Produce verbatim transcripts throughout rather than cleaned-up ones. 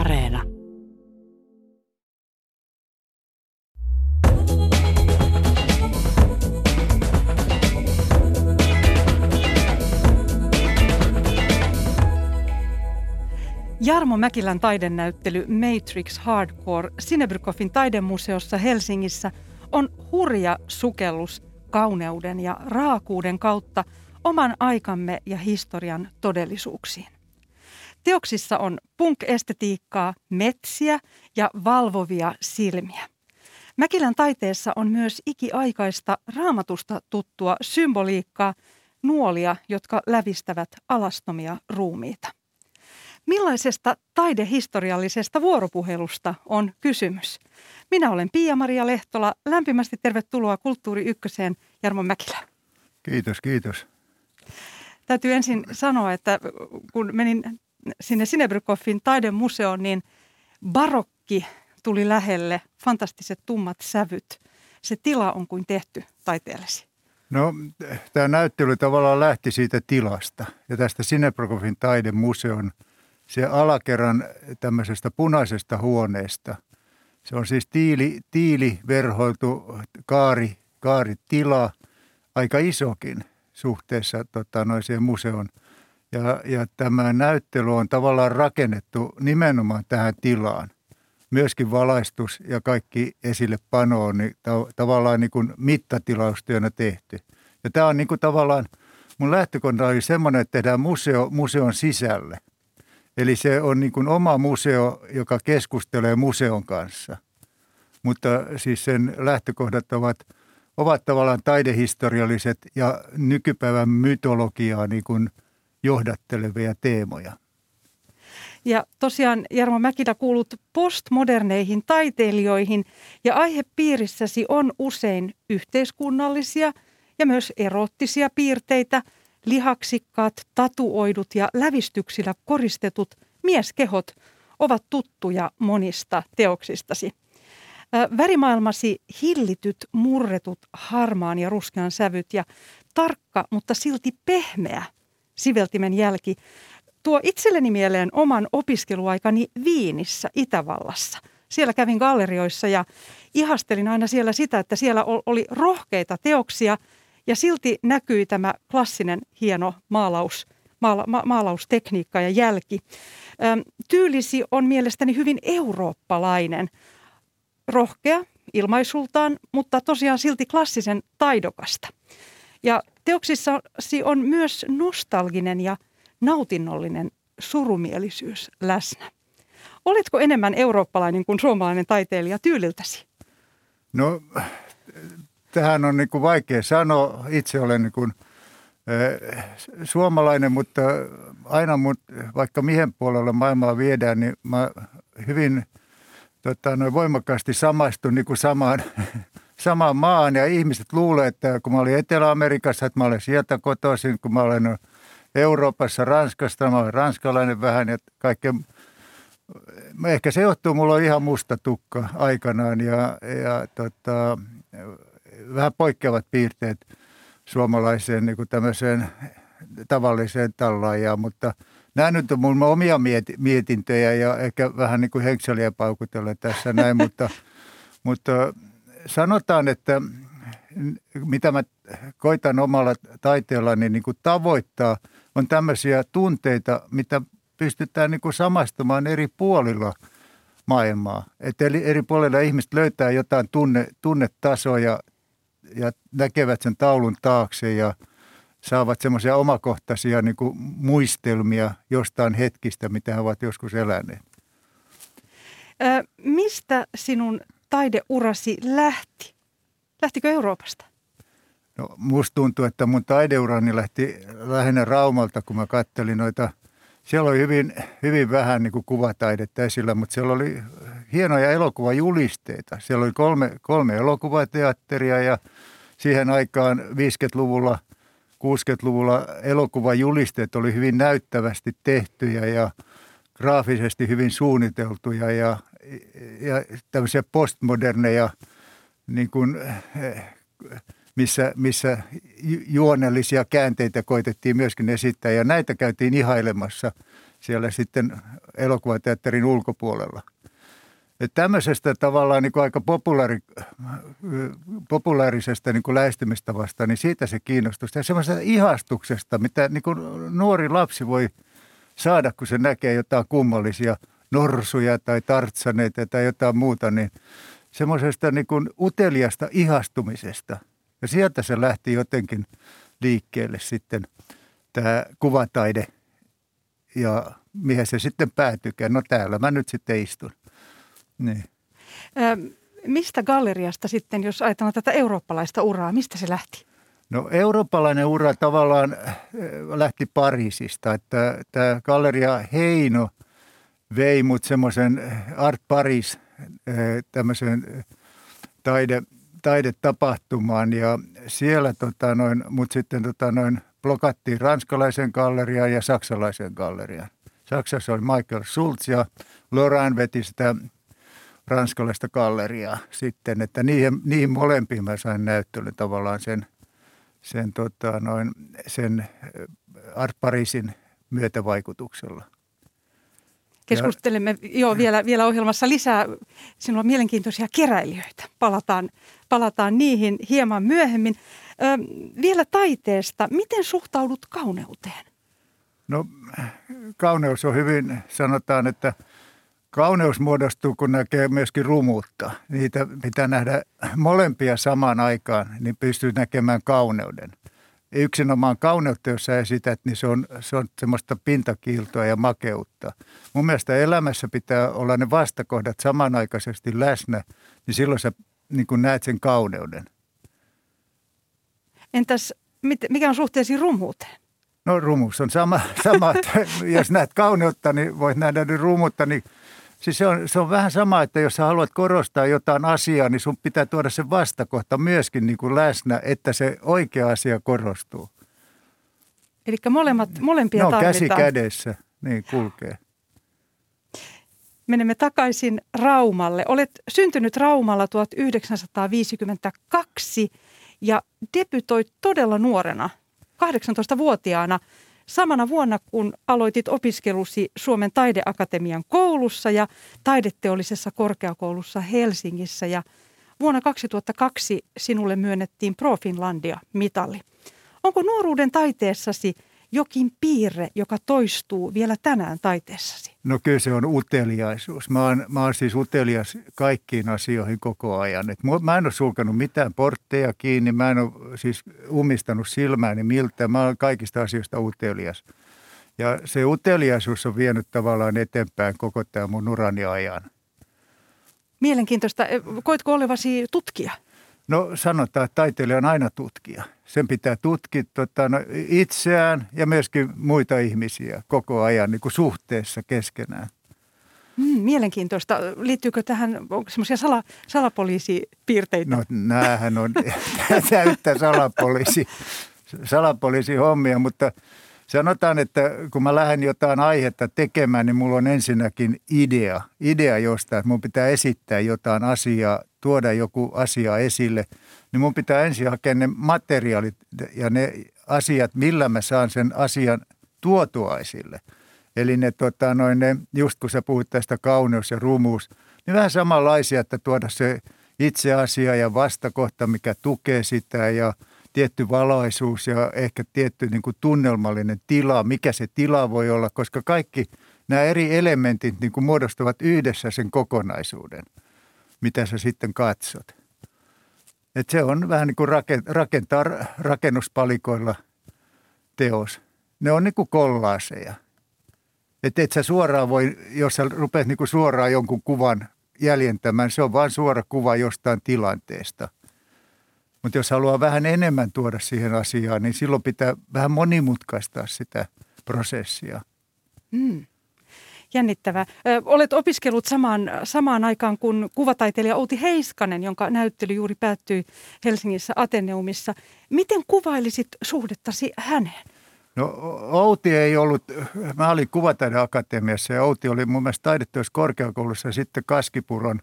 Areena. Jarmo Mäkilän taidenäyttely Matrix Hardcore Sinebrychoffin taidemuseossa Helsingissä on hurja sukellus kauneuden ja raakuuden kautta oman aikamme ja historian todellisuuksiin. Teoksissa on punk-estetiikkaa, metsiä ja valvovia silmiä. Mäkilän taiteessa on myös ikiaikaista Raamatusta tuttua symboliikkaa, nuolia, jotka lävistävät alastomia ruumiita. Millaisesta taidehistoriallisesta vuoropuhelusta on kysymys? Minä olen Pia-Maria Lehtola. Lämpimästi tervetuloa Kulttuuri Ykköseen, Jarmo Mäkilä. Kiitos, kiitos. Täytyy ensin sanoa, että kun menin sinne Sinebrychoffin taidemuseoon, niin barokki tuli lähelle, fantastiset tummat sävyt. Se tila on kuin tehty taiteellesi. No, tämä näyttely tavallaan lähti siitä tilasta ja tästä Sinebrychoffin taidemuseon se alakerran tämmöisestä punaisesta huoneesta. Se on siis tiili, tiili verhoiltu kaari, kaaritila, aika isokin suhteessa tota, noin siihen museon. Ja, ja tämä näyttely on tavallaan rakennettu nimenomaan tähän tilaan. Myöskin valaistus ja kaikki esille pano on niin, ta- tavallaan niin kuin mittatilaustyönä tehty. Ja tämä on niin kuin tavallaan, mun lähtökohta oli semmoinen, että tehdään museo museon sisälle. Eli se on niin kuin oma museo, joka keskustelee museon kanssa. Mutta siis sen lähtökohdat ovat, ovat tavallaan taidehistorialliset ja nykypäivän mytologiaa niin kuin johdattelevia teemoja. Ja tosiaan Jarmo Mäkilä kuulut postmoderneihin taiteilijoihin ja aihepiirissäsi on usein yhteiskunnallisia ja myös eroottisia piirteitä, lihaksikkaat, tatuoidut ja lävistyksillä koristetut mieskehot ovat tuttuja monista teoksistasi. Värimaailmasi hillityt, murretut, harmaan ja ruskean sävyt ja tarkka, mutta silti pehmeä siveltimen jälki tuo itselleni mieleen oman opiskeluaikani Viinissä, Itävallassa. Siellä kävin gallerioissa ja ihastelin aina siellä sitä, että siellä oli rohkeita teoksia ja silti näkyi tämä klassinen hieno maalaus, maala, ma, maalaustekniikka ja jälki. Ö, tyylisi on mielestäni hyvin eurooppalainen, rohkea ilmaisultaan, mutta tosiaan silti klassisen taidokasta. Ja teoksissasi on myös nostalginen ja nautinnollinen surumielisyys läsnä. Oletko enemmän eurooppalainen kuin suomalainen taiteilija tyyliltäsi? No, tähän on niin kuin vaikea sanoa. Itse olen niin kuin, äh, suomalainen, mutta aina mut, vaikka mihin puolella maailmaa viedään, niin mä hyvin tota, noin voimakkaasti samaistun niin kuin samaan samaan maahan ja ihmiset luulee, että kun mä olin Etelä-Amerikassa, että mä olen sieltä kotoisin, kun mä olen Euroopassa, Ranskasta, mä olen ranskalainen vähän ja kaikkea. Ehkä se johtuu, mulla on ihan musta tukka aikanaan ja, ja tota, vähän poikkeavat piirteet suomalaiseen niin kuin tämmöiseen tavalliseen tallaajaan, mutta nämä nyt on mun omia mietintöjä ja ehkä vähän niin kuin henkseliä paukutella tässä näin, mutta, mutta sanotaan, että mitä mä koitan omalla taiteellani niin kuin tavoittaa, on tämmöisiä tunteita, mitä pystytään niin kuin samastumaan eri puolilla maailmaa. Et eri puolilla ihmiset löytää jotain tunne, tunnetasoja ja näkevät sen taulun taakse ja saavat semmoisia omakohtaisia niin kuin muistelmia jostain hetkistä, mitä he ovat joskus eläneet. Ö, mistä sinun taideurasi lähti? Lähtikö Euroopasta? No, musta tuntuu, että mun taideurani lähti lähinnä Raumalta, kun mä kattelin noita. Siellä oli hyvin, hyvin vähän niin kuin kuvataidetta esillä, mutta siellä oli hienoja elokuvajulisteita. Siellä oli kolme, kolme elokuvateatteria ja siihen aikaan viisikymmentäluvulla, kuusikymmentäluvulla elokuvajulisteet oli hyvin näyttävästi tehtyjä ja graafisesti hyvin suunniteltuja ja ja tämmöisiä postmoderneja, niin kuin, missä, missä juonellisia käänteitä koitettiin myöskin esittää. Ja näitä käytiin ihailemassa siellä sitten elokuvateatterin ulkopuolella. Ja tämmöisestä tavallaan niin kuin aika populaari, populaarisesta niin kuin lähestymistavasta, niin siitä se kiinnostusta ja semmoisesta ihastuksesta, mitä niin kuin nuori lapsi voi saada, kun se näkee jotain kummallisia norsuja tai tartsaneita tai jotain muuta, niin semmoisesta niin kuin uteliasta ihastumisesta. Ja sieltä se lähti jotenkin liikkeelle sitten tämä kuvataide ja mihin se sitten päätykään. No täällä mä nyt sitten istun. Niin. Ö, mistä galleriasta sitten, jos ajatellaan tätä eurooppalaista uraa, mistä se lähti? No eurooppalainen ura tavallaan lähti Pariisista. Että tämä galleria Heino vei mut semmoisen Art Paris tämmöisen taide, taidetapahtumaan ja siellä tota noin, mut sitten tota noin blokattiin ranskalaisen galleriaan ja saksalaisen galleriaan. Saksassa oli Michael Schultz ja Laurent veti sitä ranskalaista galleriaa sitten, että niihin, niihin molempiin mä sain näyttelyn tavallaan sen, sen, tota noin, sen Art Parisin myötävaikutuksella. Keskustelemme jo vielä, vielä ohjelmassa lisää. Sinulla on mielenkiintoisia keräilijöitä. Palataan, palataan niihin hieman myöhemmin. Ö, vielä taiteesta. Miten suhtaudut kauneuteen? No kauneus on hyvin, sanotaan, että kauneus muodostuu, kun näkee myöskin rumuutta. Niitä pitää nähdä molempia samaan aikaan, niin pystyy näkemään kauneuden. Yksinomaan kauneutta, jos sä esität, niin se on, se on semmoista pintakiiltoa ja makeutta. Mun mielestä elämässä pitää olla ne vastakohdat samanaikaisesti läsnä, niin silloin sä niin kun näet sen kauneuden. Entäs mikä on suhteesi rumuuteen? No rumus on sama. sama jos näet kauneutta, niin voit nähdä rumuutta, niin siis se on, se on vähän sama, että jos sä haluat korostaa jotain asiaa, niin sun pitää tuoda se vastakohta myöskin niin kuin läsnä, että se oikea asia korostuu. Eli molemmat, molempia no, tarvitaan. Käsi kädessä, niin kulkee. Menemme takaisin Raumalle. Olet syntynyt Raumalla tuhatyhdeksänsataaviisikymmentäkaksi ja debytoit todella nuorena, kahdeksantoistavuotiaana. Samana vuonna, kun aloitit opiskelusi Suomen Taideakatemian koulussa ja Taideteollisessa korkeakoulussa Helsingissä ja vuonna kaksituhattakaksi sinulle myönnettiin Pro Finlandia-mitali. Onko nuoruuden taiteessasi jokin piirre, joka toistuu vielä tänään taiteessasi? No kyllä se on uteliaisuus. Mä oon, mä oon siis utelias kaikkiin asioihin koko ajan. Et mä en ole sulkenut mitään portteja kiinni, mä en ole siis umistanut silmääni miltä. Mä oon kaikista asioista utelias. Ja se uteliaisuus on vienyt tavallaan eteenpäin koko tämän mun urani ajan. Mielenkiintoista. Koitko olevasi tutkija? No sanotaan, että taiteilija on aina tutkija. Sen pitää tutkia tota, no, itseään ja myöskin muita ihmisiä koko ajan niin kuin suhteessa keskenään. Mm, mielenkiintoista. Liittyykö tähän, onko semmoisia sala, salapoliisipiirteitä? No näähän on täyttä salapoliisi, salapoliisihommia, mutta sanotaan, että kun mä lähden jotain aihetta tekemään, niin mulla on ensinnäkin idea. Idea jostain, että mun pitää esittää jotain asiaa, tuoda joku asia esille, niin mun pitää ensin hakea ne materiaalit ja ne asiat, millä mä saan sen asian tuotua esille. Eli ne, tota, noin ne, just kun sä puhut tästä kauneus ja rumuus, niin vähän samanlaisia, että tuoda se itse asia ja vastakohta, mikä tukee sitä ja tietty valaisuus ja ehkä tietty niin kuin tunnelmallinen tila, mikä se tila voi olla, koska kaikki nämä eri elementit niin kuin muodostavat yhdessä sen kokonaisuuden, mitä sä sitten katsot. Et se on vähän niin kuin rakentaa rakennuspalikoilla teos. Ne on niin kuin kollaaseja. Että et sä suoraan voi, jos sä rupeat niin kuin suoraan jonkun kuvan jäljentämään, se on vaan suora kuva jostain tilanteesta. Mutta jos haluaa vähän enemmän tuoda siihen asiaan, niin silloin pitää vähän monimutkaistaa sitä prosessia. Mm. Jännittävää. Ö, olet opiskellut samaan, samaan aikaan kuin kuvataiteilija Outi Heiskanen, jonka näyttely juuri päättyi Helsingissä Atheneumissa. Miten kuvailisit suhdettasi häneen? No Outi ei ollut, mä olin Kuvataideakatemiassa ja Outi oli mun mielestä Taideteollisessa korkeakoulussa ja sitten Kaskipuron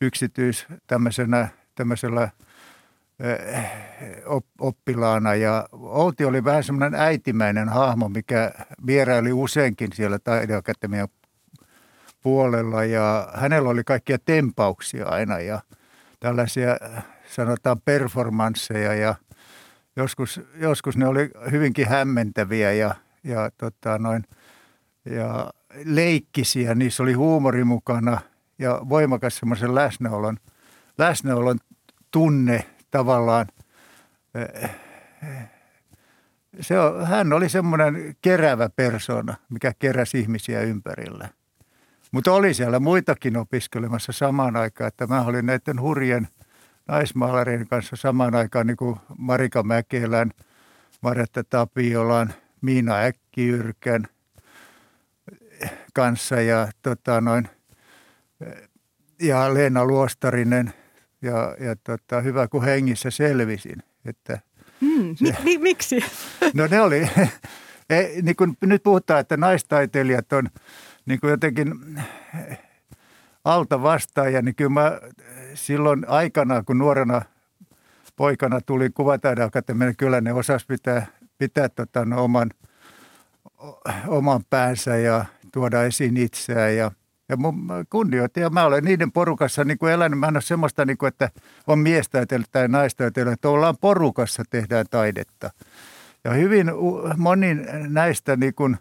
yksityis tämmöisenä, tämmöisellä oppilaana, ja Outi oli vähän semmoinen äitimäinen hahmo, mikä vieraili useinkin siellä Taideakatemian puolella, ja hänellä oli kaikkia tempauksia aina ja tällaisia sanotaan performansseja, ja joskus, joskus ne oli hyvinkin hämmentäviä ja, ja, tota noin, ja leikkisiä, niissä oli huumori mukana ja voimakas semmoisen läsnäolon, läsnäolon tunne tavallaan. Se on, hän oli semmoinen keräävä persona, mikä keräsi ihmisiä ympärillä. Mutta oli siellä muitakin opiskelemassa samaan aikaan, että mä olin näiden hurjen naismaalarien kanssa samaan aikaan, niin kuin Marika Mäkelän, Maretta Tapiolan, Miina Äkkiyrkän kanssa ja, tota noin, ja Leena Luostarinen. Ja, ja tota, hyvä, kun hengissä selvisin. Että mm, se, mi, miksi? No ne oli, ei, niin kuin nyt puhutaan, että naistaiteilijat on niin kuin jotenkin alta vastaaja, niin kyllä mä silloin aikanaan, kun nuorena poikana tuli Kuvataideakatemian, kyllä ne osasi pitää, pitää tota, no, oman, oman päänsä ja tuoda esiin itseään ja Ja mun kunnioitin, ja mä olen niiden porukassa niin kuin elänyt. Mä en ole semmoista, niin kuin, että on miestäytely tai naistäytely, että ollaan porukassa, tehdään taidetta. Ja hyvin moni näistä niin kuin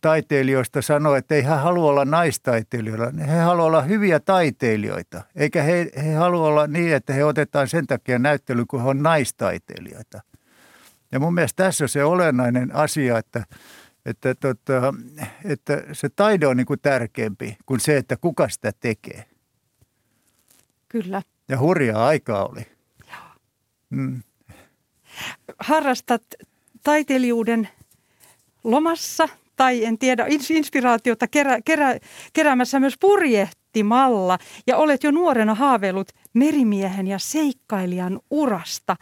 taiteilijoista sanoi, että ei hän halua olla naistaiteilijoita. He haluaa olla hyviä taiteilijoita, eikä he, he halua olla niin, että he otetaan sen takia näyttelyyn, kun he on naistaiteilijoita. Ja mun mielestä tässä on se olennainen asia, että Että, tota, että se taide on niin kuin tärkeämpi kuin se, että kuka sitä tekee. Kyllä. Ja hurjaa aikaa oli. Mm. Harrastat taiteilijuuden lomassa tai en tiedä inspiraatiota kerä, kerä, keräämässä myös purjehtimalla. Ja olet jo nuorena haaveillut merimiehen ja seikkailijan urasta.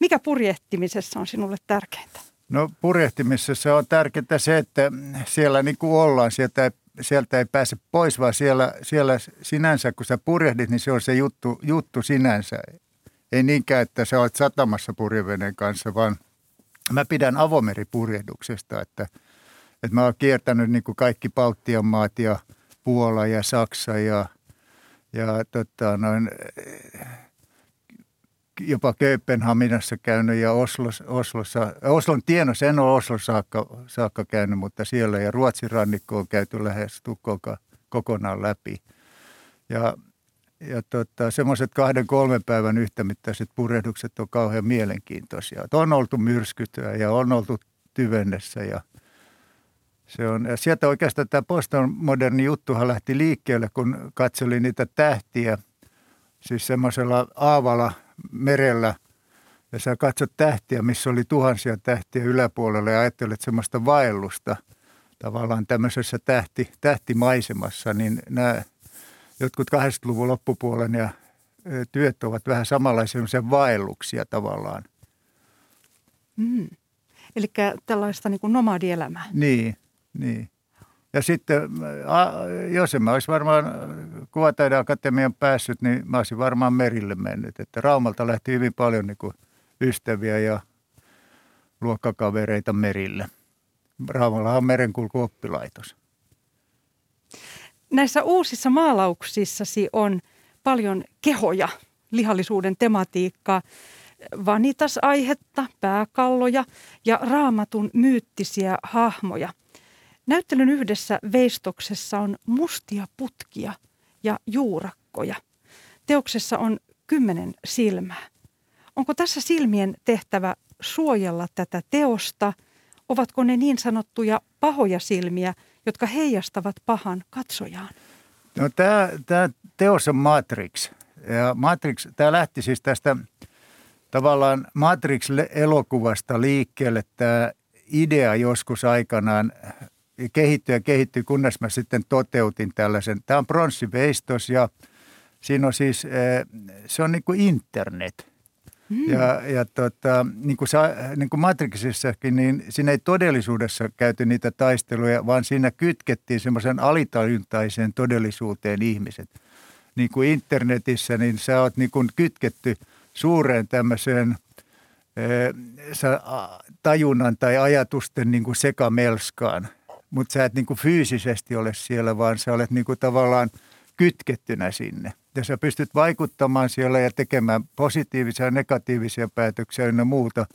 Mikä purjehtimisessa on sinulle tärkeintä? No purjehtimisessa on tärkeää se, että siellä niin kuin ollaan, sieltä ei, sieltä ei pääse pois, vaan siellä, siellä sinänsä, kun sä purjehdit, niin se on se juttu, juttu sinänsä. Ei niinkään, että sä olet satamassa purjeveneen kanssa, vaan mä pidän avomeripurjehduksesta, että, että mä oon kiertänyt niin kuin kaikki Baltian maat ja Puola ja Saksa ja, ja tota noin... jopa Köpenhaminassa käynyt ja Oslos, Oslossa, Oslon tienossa, en ole Oslo saakka, saakka käynyt, mutta siellä ja Ruotsin rannikko on käyty lähes tukkoka, kokonaan läpi. Ja, ja tota, semmoiset kahden, kolmen päivän yhtämittaiset purjehdukset on kauhean mielenkiintoisia. Et on oltu myrskytyä ja on oltu tyvennessä ja se on, ja sieltä oikeastaan tämä postmoderni juttuhan lähti liikkeelle, kun katselin niitä tähtiä, siis semmoisella aavalla merellä, ja sä katsot tähtiä, missä oli tuhansia tähtiä yläpuolella, ja ajattelet semmoista vaellusta tavallaan tämmöisessä tähti, tähtimaisemassa, niin nämä jotkut kahdeksankymmentäluvun loppupuolen ja työt ovat vähän samanlaisia vaelluksia tavallaan. Mm. Eli tällaista niin kuin nomadielämää. Niin, niin. Ja sitten, jos en mä olisi varmaan Kuvataideakatemian päässyt, niin mä olisin varmaan merille mennyt. Että Raumalta lähti hyvin paljon niin kuin ystäviä ja luokkakavereita merille. Raumallahan on merenkulkuoppilaitos. Näissä uusissa maalauksissasi on paljon kehoja, lihallisuuden tematiikkaa, vanitas-aihetta, pääkalloja ja Raamatun myyttisiä hahmoja. Näyttelyn yhdessä veistoksessa on mustia putkia ja juurakkoja. Teoksessa on kymmenen silmää. Onko tässä silmien tehtävä suojella tätä teosta? Ovatko ne niin sanottuja pahoja silmiä, jotka heijastavat pahan katsojaan? No, tämä, tämä teos on Matrix. Ja Matrix, tämä lähti siis tästä tavallaan Matrix-elokuvasta liikkeelle tämä idea joskus aikanaan. Kehittyy ja kehittyy, kunnes mä sitten toteutin tällaisen. Tämä on pronssiveistos ja siinä on siis, se on niin kuin internet. Mm. Ja, ja tota, niin kuin, sa, niin kuin Matrixissakin, niin siinä ei todellisuudessa käyty niitä taisteluja, vaan siinä kytkettiin semmoisen alitajuntaiseen todellisuuteen ihmiset. Niin kuin internetissä, niin sä oot niin kuin kytketty suureen tämmöiseen tajunnan tai ajatusten niin kuin sekamelskaan, mutta sä et niin kuin fyysisesti ole siellä, vaan sä olet niin kuin tavallaan kytkettynä sinne. Ja sä pystyt vaikuttamaan siellä ja tekemään positiivisia ja negatiivisia päätöksiä ynnä muuta.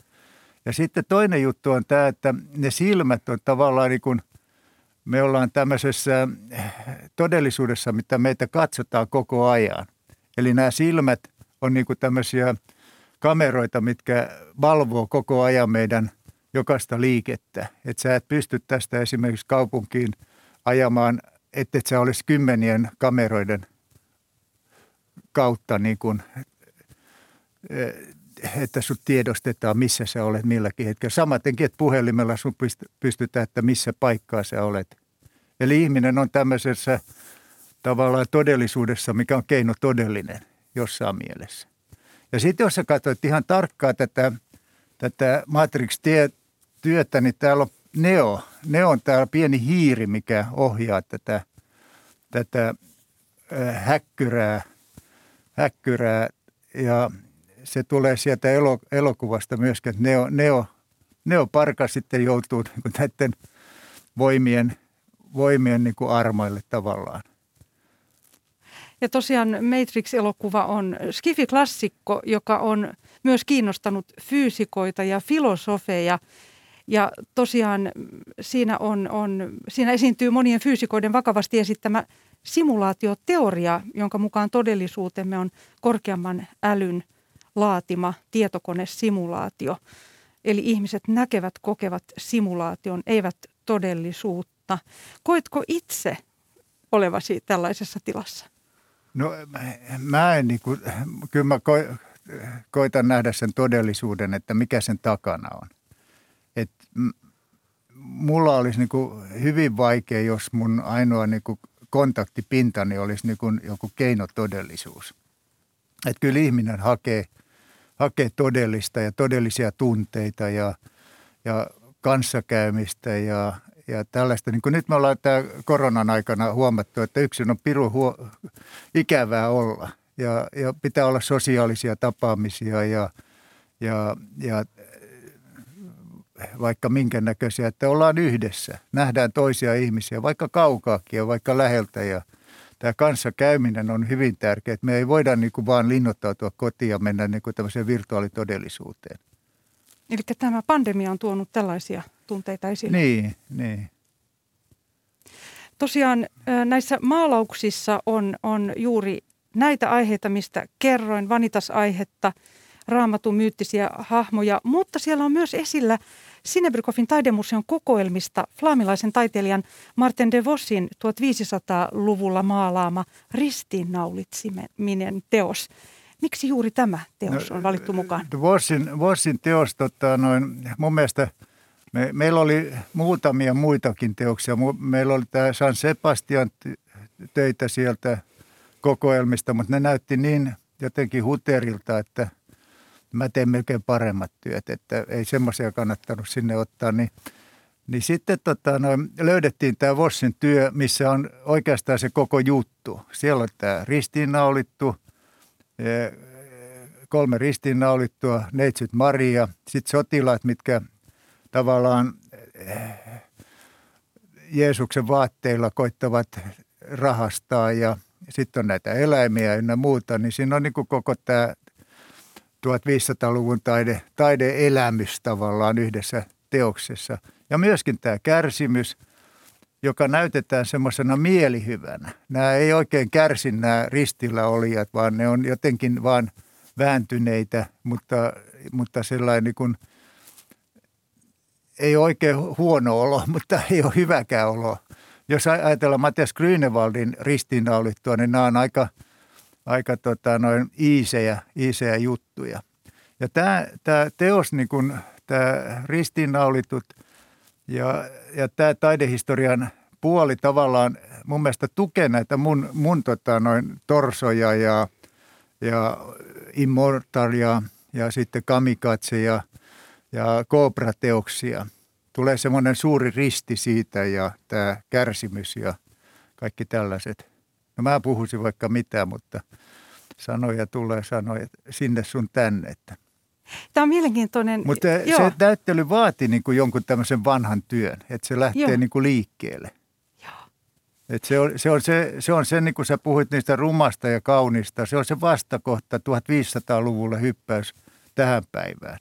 Ja sitten toinen juttu on tämä, että ne silmät on tavallaan niin kuin me ollaan tämmöisessä todellisuudessa, mitä meitä katsotaan koko ajan. Eli nämä silmät on niin kuin tämmöisiä kameroita, mitkä valvoo koko ajan meidän jokaista liikettä. Että sä et pysty tästä esimerkiksi kaupunkiin ajamaan, että et sä olisi kymmenien kameroiden kautta, niin kuin, että sut tiedostetaan, missä sä olet milläkin hetkellä. Samatenkin, että puhelimella sun pystytään, että missä paikkaa sä olet. Eli ihminen on tämmöisessä tavallaan todellisuudessa, mikä on keino todellinen jossain mielessä. Ja sitten jos sä katsot ihan tarkkaan tätä, tätä Matrix-työtä, niin täällä on Neo. Neo on täällä pieni hiiri, mikä ohjaa tätä, tätä äh, häkkyrää, häkkyrää. Ja se tulee sieltä elo, elokuvasta myöskin, että Neo, Neo, Neo parka sitten joutuu niin kuin näiden voimien, voimien niin kuin armoille tavallaan. Ja tosiaan Matrix-elokuva on skifi-klassikko, joka on myös kiinnostanut fyysikoita ja filosofeja. Ja tosiaan siinä, on, on, siinä esiintyy monien fyysikoiden vakavasti esittämä simulaatioteoria, jonka mukaan todellisuutemme on korkeamman älyn laatima tietokonesimulaatio. Eli ihmiset näkevät, kokevat simulaation, eivät todellisuutta. Koitko itse olevasi tällaisessa tilassa? No mä en niin kuin, kyllä mä koitan nähdä sen todellisuuden, että mikä sen takana on. Et mulla olisi niin kuin hyvin vaikea, jos mun ainoa niin kuin kontaktipintani olisi niin kuin joku keinotodellisuus. Että kyllä ihminen hakee, hakee todellista ja todellisia tunteita ja, ja kanssakäymistä ja, ja tällaista. Niin kuin nyt me ollaan tämä koronan aikana huomattu, että yksin on pirun huo- ikävää olla ja, ja pitää olla sosiaalisia tapaamisia ja, ja, ja vaikka minkä näköisiä, että ollaan yhdessä. Nähdään toisia ihmisiä, vaikka kaukaakin ja vaikka läheltä ja tämä kanssakäyminen on hyvin tärkeää. Me ei voida niin kuin vaan linnoittautua kotiin ja mennä niin kuin tämmöiseen virtuaalitodellisuuteen. Eli tämä pandemia on tuonut tällaisia tunteita esille. Niin, niin. Tosiaan näissä maalauksissa on, on juuri näitä aiheita, mistä kerroin, vanitas-aihetta, Raamatun myyttisiä hahmoja, mutta siellä on myös esillä Sinebrychoffin taidemuseon kokoelmista flaamilaisen taiteilijan Martin de Vosin viisitoistasataa-luvulla maalaama ristiinnaulitsiminen teos. Miksi juuri tämä teos on valittu mukaan? No, Vosin, Vosin teos, tota, noin, mun mielestä me, meillä oli muutamia muitakin teoksia. Meillä oli tämä San Sebastian töitä sieltä kokoelmista, mutta ne näytti niin jotenkin huterilta, että mä teen melkein paremmat työt, että ei semmoisia kannattanut sinne ottaa. Niin, niin sitten tota, no, löydettiin tämä Vosin työ, missä on oikeastaan se koko juttu. Siellä on tämä ristiinnaulittu, kolme ristiinnaulittua, neitsyt Maria, sitten sotilaat, mitkä tavallaan Jeesuksen vaatteilla koittavat rahastaa ja sitten on näitä eläimiä ynnä muuta, niin siinä on niin kuin koko tämä viisitoistasataa-luvun taide, taideelämys tavallaan yhdessä teoksessa. Ja myöskin tämä kärsimys, joka näytetään semmoisena mielihyvänä. Nämä ei oikein kärsi nämä ristillä olijat, vaan ne on jotenkin vaan vääntyneitä, mutta, mutta sellainen niin kuin, ei oikein huono olo, mutta ei ole hyväkään olo. Jos ajatellaan Mattias Grünewaldin ristiinnaulittua, niin nämä on aika... aika tota, noin iisejä, iisejä juttuja. Ja tämä, tämä teos, niin kun, tämä ristiinnaulitut ja, ja tämä taidehistorian puoli tavallaan mun mielestä tukee näitä mun, mun tota, noin torsoja ja, ja immortalia ja sitten kamikatseja ja kooprateoksia. Tulee semmoinen suuri risti siitä ja tämä kärsimys ja kaikki tällaiset. No mä puhuisin vaikka mitään, mutta sanoja tulee sanoja sinne sun tänne. Että. Tämä on mielenkiintoinen. Mutta joo. Se näyttely vaati niin kuin jonkun tämmöisen vanhan työn, että se lähtee niin kuin liikkeelle. Että se on se, on se, se, on se niin kuin sä puhuit niistä rumasta ja kaunista, se on se vastakohta viisitoistasataa-luvulla hyppäys tähän päivään.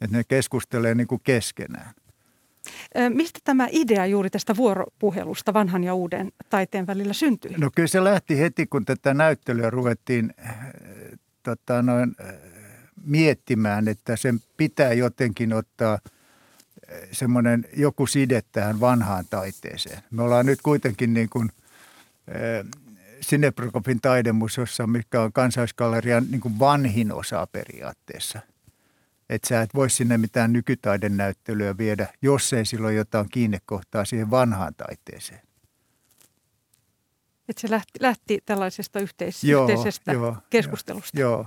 Että ne keskustelee niin kuin keskenään. Mistä tämä idea juuri tästä vuoropuhelusta vanhan ja uuden taiteen välillä syntyi? No kyllä se lähti heti, kun tätä näyttelyä ruvettiin tota noin, miettimään, että sen pitää jotenkin ottaa semmoinen joku side tähän vanhaan taiteeseen. Me ollaan nyt kuitenkin niin kuin Sinebrychoffin taidemuseossa, mikä on Kansallisgallerian niin kuin vanhin osa periaatteessa. Että sä et voi sinne mitään nykytaidenäyttelyä viedä, jos ei silloin jotain kiinnekohtaa siihen vanhaan taiteeseen. Että se lähti, lähti tällaisesta yhteis- joo, yhteisestä joo, keskustelusta. Joo.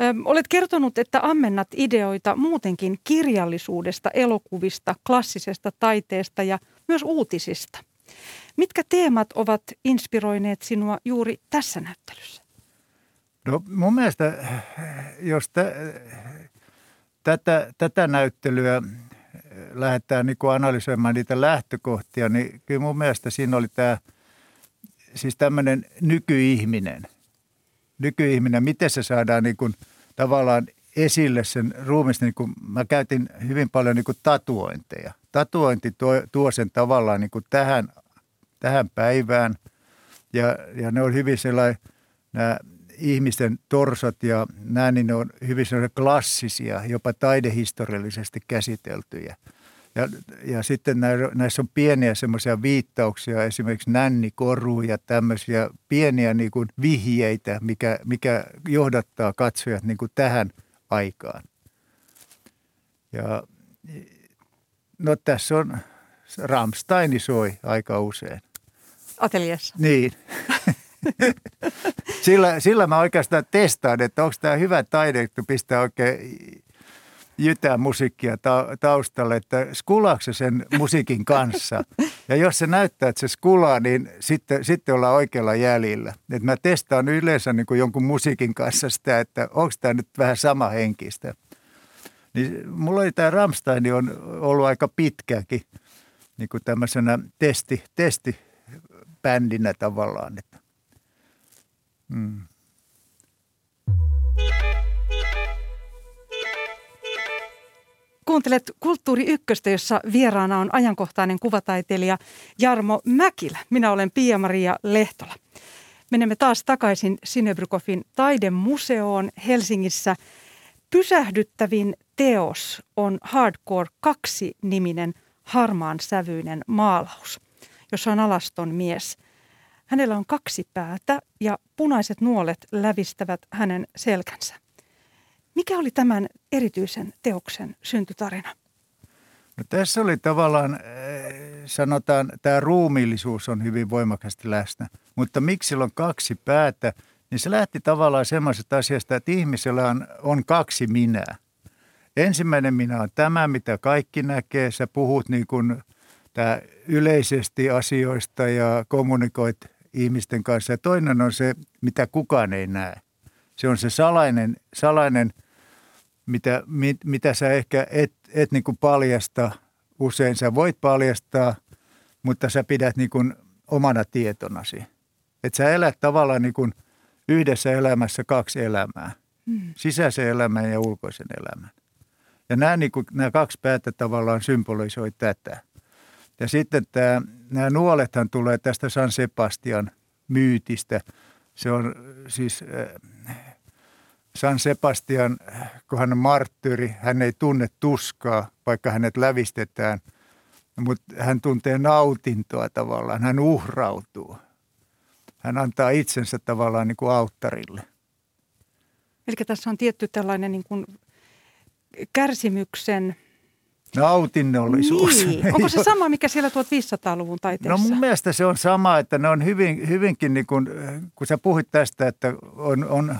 Öm, olet kertonut, että ammennat ideoita muutenkin kirjallisuudesta, elokuvista, klassisesta taiteesta ja myös uutisista. Mitkä teemat ovat inspiroineet sinua juuri tässä näyttelyssä? No mun mielestä, jos... Tä... Tätä, tätä näyttelyä lähdetään niin kuin analysoimaan niitä lähtökohtia, niin kyllä mun mielestä siinä oli tämä, siis tämmöinen nykyihminen. Nykyihminen, miten se saadaan niin kuin tavallaan esille sen ruumista. Niin kuin mä käytin hyvin paljon niin kuin tatuointeja. Tatuointi tuo, tuo sen tavallaan niin kuin tähän, tähän päivään ja, ja ne on hyvin sellainen, nämä ihmisten torsot ja nämä, niin ne on hyvin klassisia, jopa taidehistoriallisesti käsiteltyjä. Ja, ja sitten näissä on pieniä semmoisia viittauksia, esimerkiksi nännikoruja ja tämmöisiä pieniä niin kuin vihjeitä, mikä, mikä johdattaa katsojat niin kuin tähän aikaan. Ja, no tässä on, Rammstein soi aika usein. Ateliassa. Niin. Sillä, sillä mä oikeastaan testaan, että onko tämä hyvä taide, että pistää oikein jytää musiikkia ta- taustalle, että skulaako se sen musiikin kanssa. Ja jos se näyttää, että se skulaa, niin sitten, sitten ollaan oikealla jäljellä. Et mä testaan yleensä niin kuin jonkun musiikin kanssa sitä, että onko tämä nyt vähän sama henkistä. Niin mulla oli tämä Rammstein on ollut aika pitkäänkin niin kuin tämmöisenä testi, testibändinä tavallaan, että Hmm. Kuuntelet Kulttuuri Ykköstä, jossa vieraana on ajankohtainen kuvataiteilija Jarmo Mäkilä. Minä olen Pia-Maria Lehtola. Menemme taas takaisin Sinebrychoffin taidemuseoon Helsingissä. Pysähdyttävin teos on Hardcore kaksi-niminen harmaan sävyinen maalaus, jossa on alaston mies. Hänellä on kaksi päätä ja punaiset nuolet lävistävät hänen selkänsä. Mikä oli tämän erityisen teoksen syntytarina? No tässä oli tavallaan, sanotaan, tämä ruumiillisuus on hyvin voimakkaasti läsnä. Mutta miksi sillä on kaksi päätä, niin se lähti tavallaan semmoisesta asiasta, että ihmisellä on, on kaksi minää. Ensimmäinen minä on tämä, mitä kaikki näkee. Sä puhut niin kuin tämä yleisesti asioista ja kommunikoit ihmisten kanssa. Ja toinen on se, mitä kukaan ei näe. Se on se salainen, salainen mitä, mit, mitä sä ehkä et, et niin kuin paljasta. Usein sä voit paljastaa, mutta sä pidät niin kuin omana tietonasi. Että sä elät tavallaan niin kuin yhdessä elämässä kaksi elämää. Mm. Sisäisen elämän ja ulkoisen elämän. Ja nämä, niin kuin, nämä kaksi päätä tavallaan symbolisoi tätä. Ja sitten tämä, nämä nuolethan tulee tästä San Sebastian myytistä. Se on siis äh, San Sebastian, kun hän on marttyyri, hän ei tunne tuskaa, vaikka hänet lävistetään. Mutta hän tuntee nautintoa tavallaan, hän uhrautuu. Hän antaa itsensä tavallaan niin kuin alttarille. Eli tässä on tietty tällainen niin kuin kärsimyksen... Nautinnollisuus. Niin. Onko se sama, mikä siellä viisitoistasataa-luvun taiteessa? No mun mielestä se on sama, että ne on hyvin, hyvinkin, niin kuin, kun sä puhuit tästä, että on, on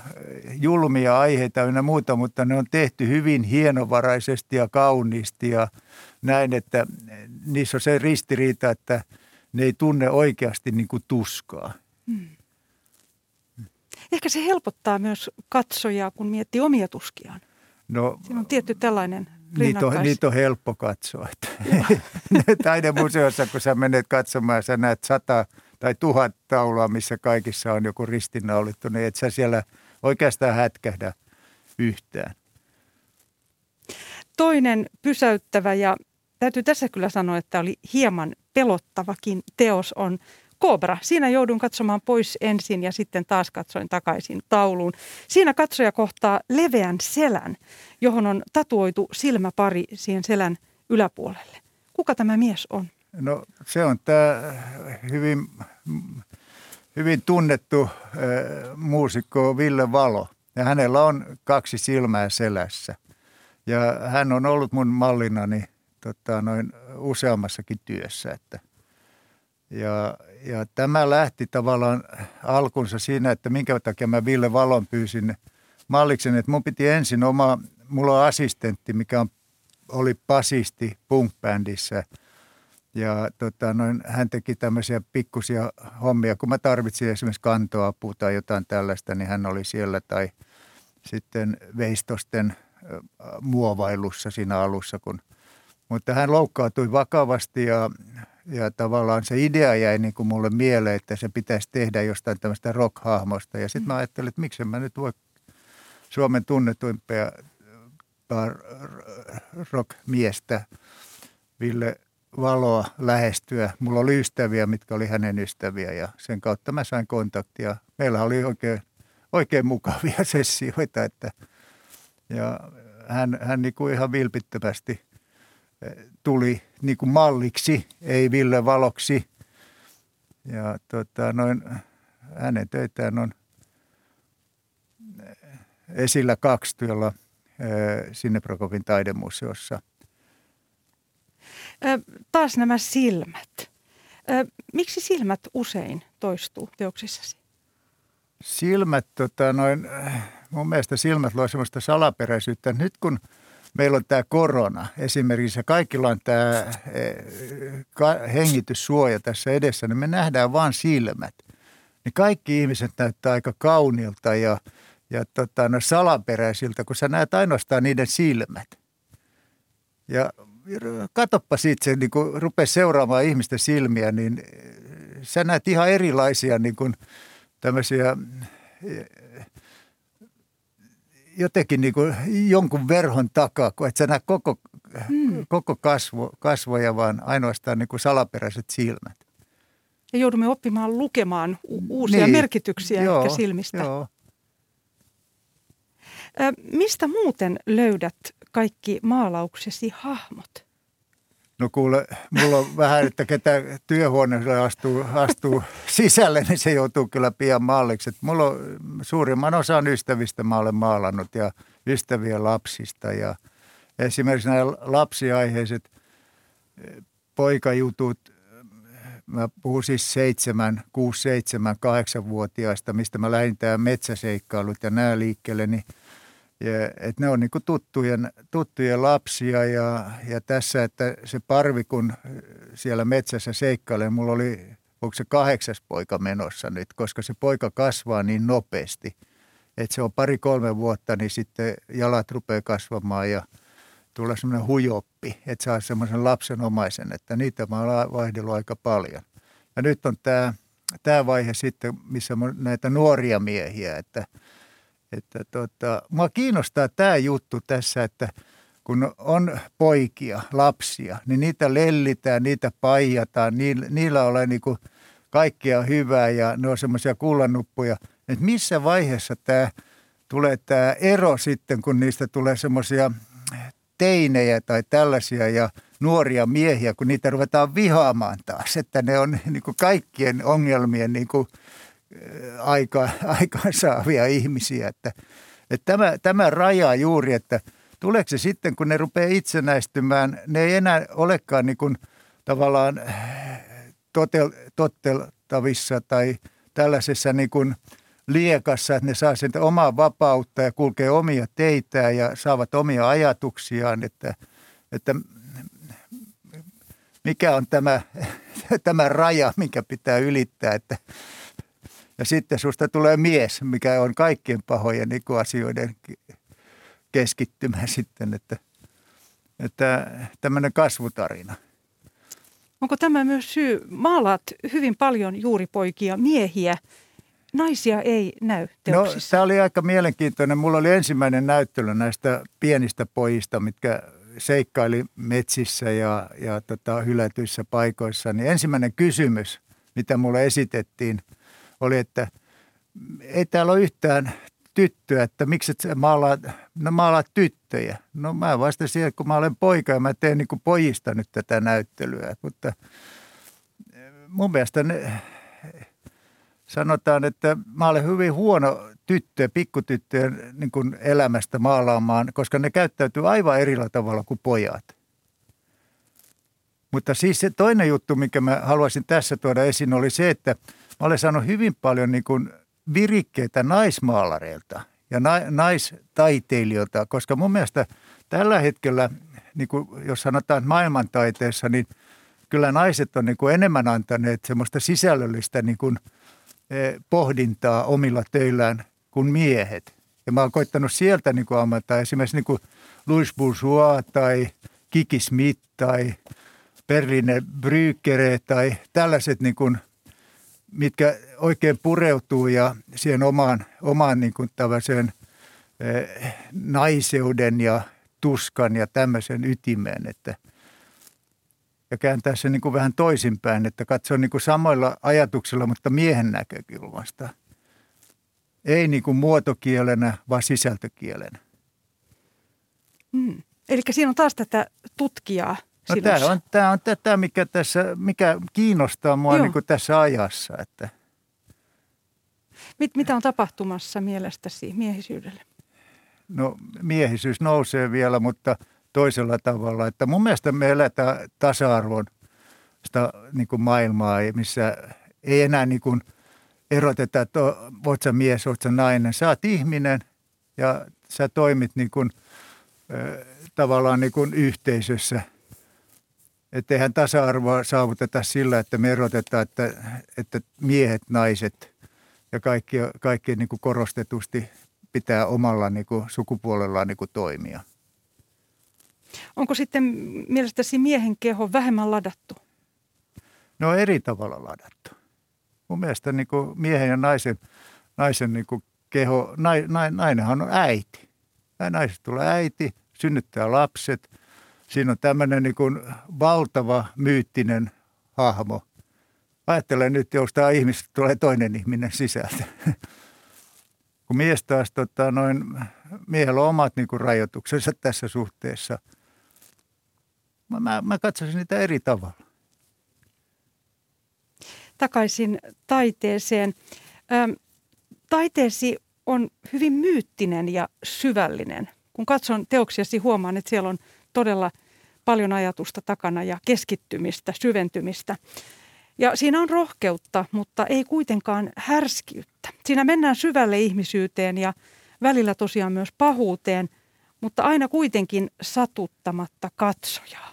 julmia aiheita ynnä muuta, mutta ne on tehty hyvin hienovaraisesti ja kauniisti ja näin, että niissä on se ristiriita, että ne ei tunne oikeasti niin kuin tuskaa. Hmm. Ehkä se helpottaa myös katsojaa, kun miettii omia tuskiaan. No, siinä on tietty tällainen rinnakkais. Niitä on helppo katsoa. Taidemuseossa, kun sä menet katsomaan, sä näet sata tai tuhat taulua, missä kaikissa on joku ristinnaulittu, niin et sä siellä oikeastaan hätkähdä yhtään. Toinen pysäyttävä, ja täytyy tässä kyllä sanoa, että oli hieman pelottavakin teos, on Kobra. Siinä joudun katsomaan pois ensin ja sitten taas katsoin takaisin tauluun. Siinä katsoja kohtaa leveän selän, johon on tatuoitu silmäpari siihen selän yläpuolelle. Kuka tämä mies on? No se on tämä hyvin, hyvin tunnettu äh, muusikko Ville Valo. Ja hänellä on kaksi silmää selässä. Ja hän on ollut mun mallinani tota, noin useammassakin työssä, että Ja, ja tämä lähti tavallaan alkunsa siinä, että minkä takia mä Ville Valon pyysin malliksen, että mun piti ensin oma, mulla on assistentti, mikä on, oli basisti punk-bändissä ja tota, noin, hän teki tämmöisiä pikkusia hommia, kun mä tarvitsin esimerkiksi kantoapua tai jotain tällaista, niin hän oli siellä tai sitten veistosten muovailussa siinä alussa, kun, mutta hän loukkautui vakavasti ja Ja tavallaan se idea jäi niin kuin mulle mieleen, että se pitäisi tehdä jostain tämmöistä rock-hahmosta. Ja sitten mä ajattelin, että miksen mä nyt voi Suomen tunnetuimpia rock-miestä Ville Valoa lähestyä. Mulla oli ystäviä, mitkä oli hänen ystäviä ja sen kautta mä sain kontaktia. Meillä oli oikein, oikein mukavia sessioita, että ja hän, hän niin kuin ihan vilpittömästi tuli niin kuin malliksi, ei Ville Valoksi. Ja tota, noin, hänen töitään on esillä kaksi työllä Sinebrychoffin taidemuseossa. Ö, taas nämä silmät. Ö, miksi silmät usein toistuu teoksissasi? Silmät, tota, noin, mun mielestä silmät luo sellaista salaperäisyyttä. Nyt kun meillä on tämä korona esimerkiksi, kaikilla on tämä hengityssuoja tässä edessä, niin me nähdään vain silmät. Niin kaikki ihmiset näyttää aika kauniilta ja, ja tota, no salaperäisiltä, kun sä näet ainoastaan niiden silmät. Ja katoppa sitten, niin kun rupeat seuraamaan ihmisten silmiä, niin sä näet ihan erilaisia niin kun tämmöisiä jotenkin niin kuin jonkun verhon takaa, kun et sä näe koko, mm. koko kasvo, kasvoja, vaan ainoastaan niin kuin salaperäiset silmät. Ja joudumme oppimaan lukemaan u- uusia niin. merkityksiä joo, ehkä silmistä. Joo. Ö, mistä muuten löydät kaikki maalauksesi hahmot? No kuule, mulla on vähän, että ketä työhuoneeseen astuu, astuu sisälle, niin se joutuu kyllä pian maaliksi. Mulla on suurimman osan ystävistä mä olen maalannut ja ystäviä lapsista. Ja esimerkiksi nämä lapsiaiheiset poikajutut, mä puhun siis seitsemän, kuusi, seitsemän, kahdeksanvuotiaista, mistä mä lähdin tää metsäseikkailut ja nää liikkeelle, niin ja, että ne on niin kuin tuttujen, tuttujen lapsia ja, ja tässä, että se parvi, kun siellä metsässä seikkailee, mulla oli, onko se kahdeksas poika menossa nyt, koska se poika kasvaa niin nopeasti, että se on pari-kolme vuotta, niin sitten jalat rupeaa kasvamaan ja tulee semmoinen hujoppi, että saa semmoisen lapsenomaisen, että niitä mä oon vaihdellut aika paljon. Ja nyt on tämä, tämä vaihe sitten, missä on näitä nuoria miehiä, että Että tota, mua kiinnostaa tämä juttu tässä, että kun on poikia, lapsia, niin niitä lellitään, niitä paijataan, niillä on niinku kaikkea hyvää ja ne on semmoisia kullanuppuja. Että missä vaiheessa tämä tulee tämä ero sitten, kun niistä tulee semmoisia teinejä tai tällaisia ja nuoria miehiä, kun niitä ruvetaan vihaamaan taas, että ne on niinku kaikkien ongelmien niinku Aika, aikaansaavia ihmisiä. Että, että tämä, tämä rajaa juuri, että tuleeko se sitten, kun ne rupeaa itsenäistymään, ne ei enää olekaan niin kuin tavallaan totel, toteltavissa tai tällaisessa niin kuin liekassa, että ne saa sen omaa vapautta ja kulkee omia teitään ja saavat omia ajatuksiaan, että, että mikä on tämä, tämä raja, mikä pitää ylittää, että Ja sitten susta tulee mies, mikä on kaikkien pahojen niin kuin asioiden keskittymä sitten, että, että tämmöinen kasvutarina. Onko tämä myös syy? Maalaat hyvin paljon juuri poikia, miehiä. Naisia ei näy teoksissa. No, tämä oli aika mielenkiintoinen. Mulla oli ensimmäinen näyttely näistä pienistä pojista, mitkä seikkaili metsissä ja, ja tota, hylätyissä paikoissa. Niin ensimmäinen kysymys, mitä mulle esitettiin, oli, että ei täällä ole yhtään tyttöä, että miksi et maalaat, no maalaat tyttöjä. No mä vastasin, että kun mä olen poika ja mä teen niin kuin pojista nyt tätä näyttelyä. Mutta mun mielestä ne, sanotaan, että mä olen hyvin huono tyttö, pikkutyttöjen niin kuin elämästä maalaamaan, koska ne käyttäytyy aivan erillä tavalla kuin pojat. Mutta siis se toinen juttu, minkä mä haluaisin tässä tuoda esiin, oli se, että mä olen saanut hyvin paljon niin kuin virikkeitä naismaalareilta ja na, naistaiteilijoilta, koska mun mielestä tällä hetkellä, niin kuin jos sanotaan maailmantaiteessa, niin kyllä naiset on niin kuin enemmän antaneet semmoista sisällöllistä niin kuin pohdintaa omilla töillään kuin miehet. Ja mä oon koittanut sieltä niin kuin ammata esimerkiksi niin kuin Louis Bourgeois tai Kiki Smith tai Berliner Brücke tai tällaiset niin kuin mitkä oikein pureutuu ja siihen omaan, omaan niin kuin tällaiseen eh, naiseuden ja tuskan ja tämmöisen ytimeen. Että, ja kääntää se niin kuin vähän toisinpäin, että katsoo niin kuin samoilla ajatuksilla, mutta miehen näkökulmasta. Ei niin kuin muotokielenä, vaan sisältökielenä. Mm. Eli siinä on taas tätä tutkijaa. No, tämä on, tämä on tätä, mikä, tässä, mikä kiinnostaa mua niin kuin tässä ajassa. Että. Mit, mitä on tapahtumassa mielestäsi miehisyydelle? No miehisyys nousee vielä, mutta toisella tavalla. Että mun mielestä me eletään tasa-arvon sitä, niin kuin maailmaa, missä ei enää niin kuin eroteta, että oot sä mies, oot sä nainen. Sä oot ihminen ja sä toimit niin kuin, tavallaan niin kuin yhteisössä. Että eihän tasa-arvoa saavuteta sillä, että me erotetaan, että, että miehet, naiset ja kaikki, kaikki niin kuin korostetusti pitää omalla niin kuin sukupuolellaan niin kuin toimia. Onko sitten mielestäsi miehen keho vähemmän ladattu? No eri tavalla ladattu. Mun mielestä niin kuin miehen ja naisen, naisen niin kuin keho, nainenhan on äiti. Naisesta tulee äiti, synnyttää lapset. Siinä on tämmöinen niin kuin valtava myyttinen hahmo. Ajattelen nyt, jos tämä ihmistä tulee toinen ihminen sisältä. Kun mies taas, tota, noin, miehellä on omat niin kuin rajoituksensa tässä suhteessa. Mä, mä, mä katsoisin niitä eri tavalla. Takaisin taiteeseen. Ähm, taiteesi on hyvin myyttinen ja syvällinen. Kun katson teoksiasi, huomaan, että siellä on todella paljon ajatusta takana ja keskittymistä, syventymistä. Ja siinä on rohkeutta, mutta ei kuitenkaan härskiyttä. Siinä mennään syvälle ihmisyyteen ja välillä tosiaan myös pahuuteen, mutta aina kuitenkin satuttamatta katsojaa.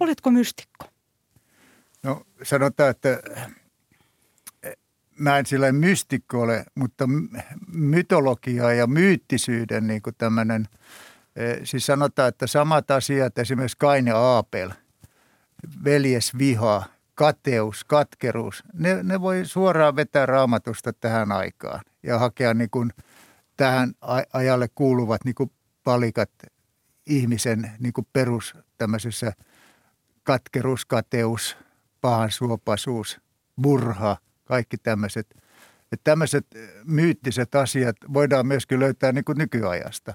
Oletko mystikko? No sanotaan, että mä en sillä mystikko ole, mutta mytologia ja myyttisyyden niin kuin tämmöinen. Siis sanotaan, että samat asiat, esimerkiksi Kain ja Aabel, veljesviha, kateus, katkeruus, ne, ne voi suoraan vetää Raamatusta tähän aikaan ja hakea niin kuin tähän ajalle kuuluvat niin kuin palikat ihmisen niin kuin perus tämmöisessä katkeruus, kateus, pahansuopaisuus, murha, kaikki tämmöiset. Että tämmöiset myyttiset asiat voidaan myöskin löytää niin kuin nykyajasta.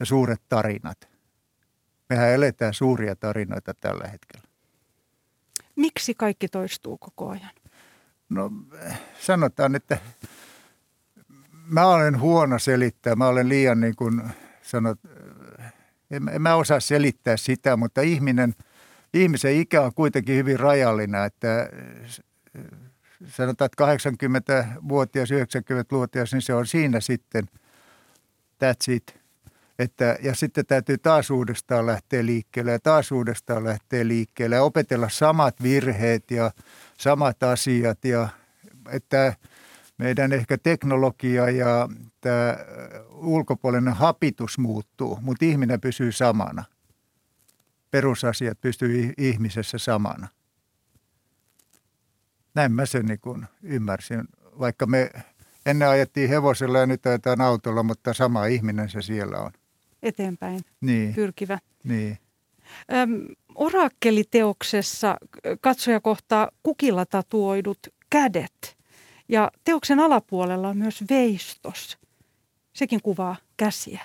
Ja suuret tarinat. Mehän eletään suuria tarinoita tällä hetkellä. Miksi kaikki toistuu koko ajan? No sanotaan, että mä olen huono selittää. Mä olen liian niin kuin sanot, en, en mä osaa selittää sitä, mutta ihminen, ihmisen ikä on kuitenkin hyvin rajallinen. Että sanotaan, että kahdeksankymmentävuotias, yhdeksänkymmentävuotias, niin se on siinä sitten, that's it. Että, ja sitten täytyy taas uudestaan lähteä liikkeelle ja taas uudestaan lähteä liikkeelle ja opetella samat virheet ja samat asiat ja että meidän ehkä teknologia ja tämä ulkopuolinen habitus muuttuu, mutta ihminen pysyy samana. Perusasiat pysyy ihmisessä samana. Näin mä sen niin kuin ymmärsin, vaikka me ennen ajettiin hevosella ja nyt ajetaan autolla, mutta sama ihminen se siellä on. Eteenpäin niin. Pyrkivä. Niin. Öm, orakkeliteoksessa katsoja kohtaa kukilla tatuoidut kädet ja teoksen alapuolella on myös veistos. Sekin kuvaa käsiä.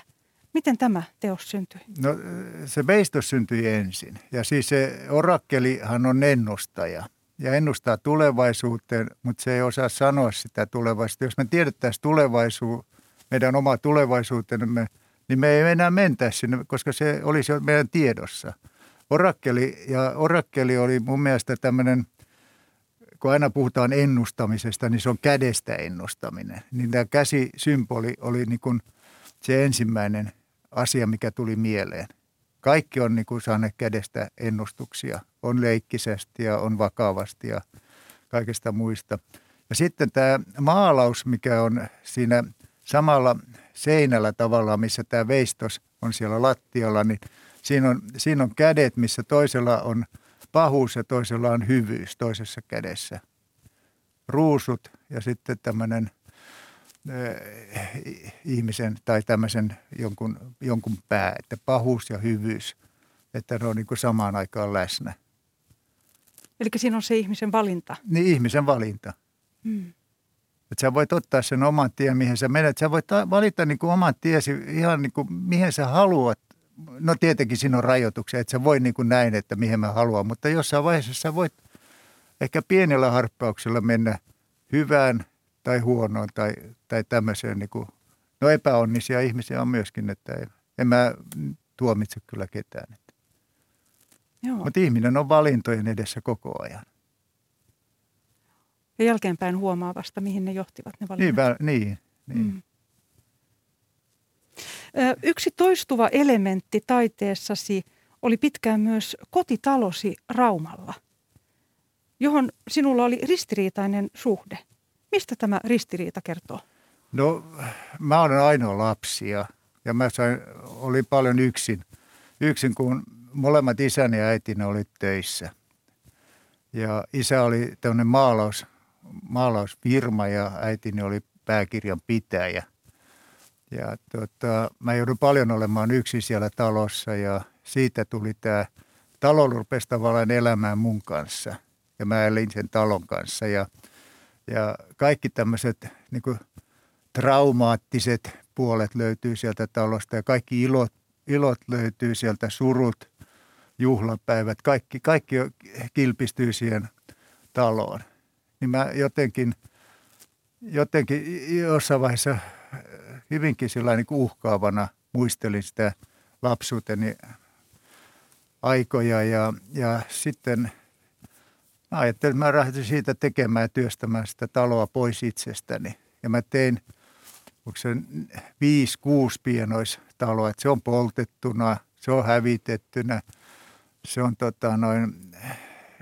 Miten tämä teos syntyi? No se veistos syntyi ensin ja siis se orakkelihan on ennustaja. Ja ennustaa tulevaisuuteen, mutta se ei osaa sanoa sitä tulevaisuutta. Jos me tiedettäisiin tulevaisuus, meidän oma tulevaisuutemme, niin me ei enää mentäisi sinne, koska se olisi meidän tiedossa. Orakkeli, ja orakkeli oli mun mielestä tämmöinen, kun aina puhutaan ennustamisesta, niin se on kädestä ennustaminen. Niin tämä käsisymboli oli niin kuin se ensimmäinen asia, mikä tuli mieleen. Kaikki on niin kuin saaneet kädestä ennustuksia. On leikkisesti ja on vakavasti ja kaikesta muista. Ja sitten tämä maalaus, mikä on siinä samalla seinällä tavallaan, missä tämä veistos on siellä lattialla, niin siinä on, siinä on kädet, missä toisella on pahuus ja toisella on hyvyys toisessa kädessä. Ruusut ja sitten tämmöinen äh, ihmisen tai tämmöisen jonkun, jonkun pää, että pahuus ja hyvyys, että ne on niin kuin samaan aikaan läsnä. Eli siinä on se ihmisen valinta. Niin, ihmisen valinta. Mm. Että sä voit ottaa sen oman tien, mihin sä menet. Sä voit valita niin kuin oman tiesi ihan niin kuin mihin sä haluat. No tietenkin siinä on rajoituksia, että sä voi niin kuin näin, että mihin mä haluan. Mutta jossain vaiheessa sä voit ehkä pienellä harppauksella mennä hyvään tai huonoon tai, tai tämmöiseen. Niin kuin. No epäonnisia ihmisiä on myöskin, että en mä tuomitse kyllä ketään. Mutta ihminen on valintojen edessä koko ajan. Ja jälkeenpäin huomaa vasta, mihin ne johtivat ne valinnat. Niin, niin. niin. Mm. Ö, yksi toistuva elementti taiteessasi oli pitkään myös kotitalosi Raumalla, johon sinulla oli ristiriitainen suhde. Mistä tämä ristiriita kertoo? No, mä olen ainoa lapsi ja, ja mä sain, olin paljon yksin, yksin kun... Molemmat isäni ja äitini oli töissä ja isä oli tämmöinen maalaus, maalausfirma ja äitini oli pääkirjan pitäjä. Ja tota, mä joudun paljon olemaan yksin siellä talossa ja siitä tuli tämä talo rupesi tavallaan elämään mun kanssa ja mä elin sen talon kanssa. Ja, ja kaikki tämmöiset niin kuin traumaattiset puolet löytyy sieltä talosta ja kaikki ilot, ilot löytyy sieltä, surut. Juhlapäivät, kaikki, kaikki kilpistyy siihen taloon. Niin mä jotenkin, jotenkin jossain vaiheessa hyvinkin niin kuin uhkaavana muistelin sitä lapsuuteni aikoja. Ja, ja sitten mä ajattelin, että mä lähdin siitä tekemään ja työstämään sitä taloa pois itsestäni. Ja mä tein, onko se viisi, kuusi pienoistaloa, että se on poltettuna, se on hävitettynä. Se on, tota, noin,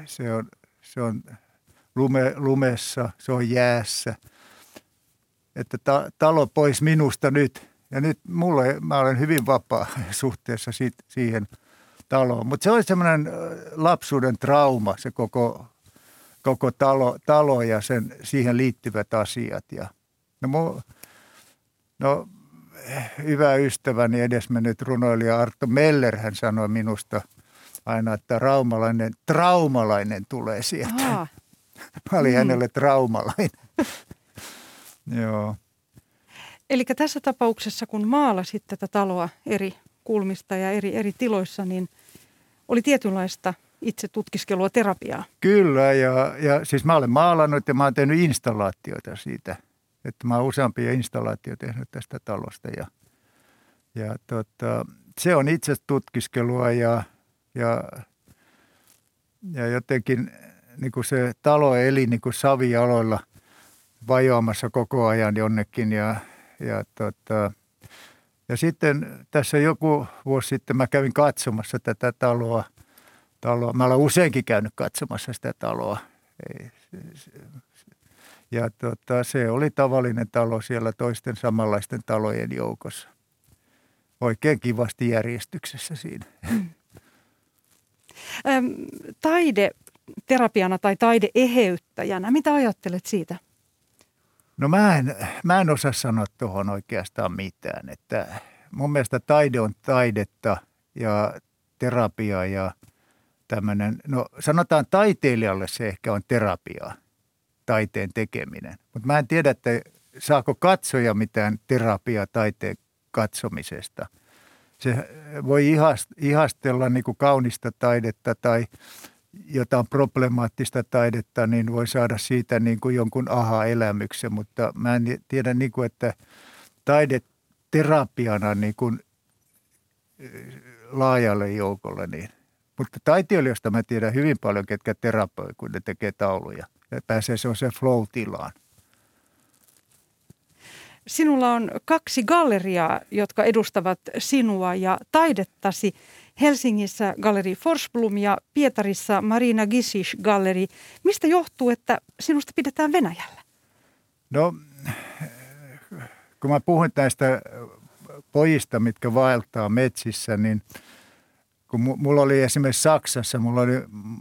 se on, se on lume, lumessa, se on jäässä, että ta, talo pois minusta nyt. Ja nyt mulle, mä olen hyvin vapaa suhteessa si, siihen taloon. Mutta se oli semmoinen lapsuuden trauma, se koko, koko talo, talo ja sen, siihen liittyvät asiat. Ja, no, mun, no hyvä ystäväni edesmennyt runoilija Arto Meller, hän sanoi minusta aina, että raumalainen, traumalainen tulee sieltä. Aha. Mä olin mm. hänelle traumalainen. Joo. Eli tässä tapauksessa, kun maalasit tätä taloa eri kulmista ja eri, eri tiloissa, niin oli tietynlaista itse tutkiskelua, terapiaa. Kyllä, ja, ja siis mä olen maalannut ja mä oon tehnyt installaatioita siitä. Että mä oon useampia installaatioita tehnyt tästä talosta. Ja, ja tota, se on itse tutkiskelua ja Ja, ja jotenkin niin kuin se talo eli niin kuin savialoilla vajoamassa koko ajan jonnekin. Ja, ja, tota, ja sitten tässä joku vuosi sitten mä kävin katsomassa tätä taloa. taloa. Mä olen useinkin käynyt katsomassa sitä taloa. Ja tota, se oli tavallinen talo siellä toisten samanlaisten talojen joukossa. Oikein kivasti järjestyksessä siinä. Taide terapiana tai taideeheyttäjänä, mitä ajattelet siitä? No mä en, mä en osaa sanoa tuohon oikeastaan mitään. Että mun mielestä taide on taidetta ja terapia ja tämmöinen, no sanotaan taiteilijalle se ehkä on terapiaa, taiteen tekeminen. Mutta mä en tiedä, että saako katsoja mitään terapiaa taiteen katsomisesta. Se voi ihastella niin kuin kaunista taidetta tai jotain problemaattista taidetta, niin voi saada siitä niin kuin jonkun aha-elämyksen. Mutta mä en tiedä, niin kuin, että taideterapiana niin kuin laajalle joukolle. Niin. Mutta taiteilijoista mä tiedän hyvin paljon, ketkä terapioi, kun ne tekee tauluja. Ja pääsee sellaiseen flow-tilaan. Sinulla on kaksi galleriaa, jotka edustavat sinua ja taidettasi. Helsingissä Galerie Forsblom ja Pietarissa Marina Gisisch Gallery. Mistä johtuu, että sinusta pidetään Venäjällä? No, kun mä puhun näistä pojista, mitkä vaeltaa metsissä, niin kun mulla oli esimerkiksi Saksassa, mulla oli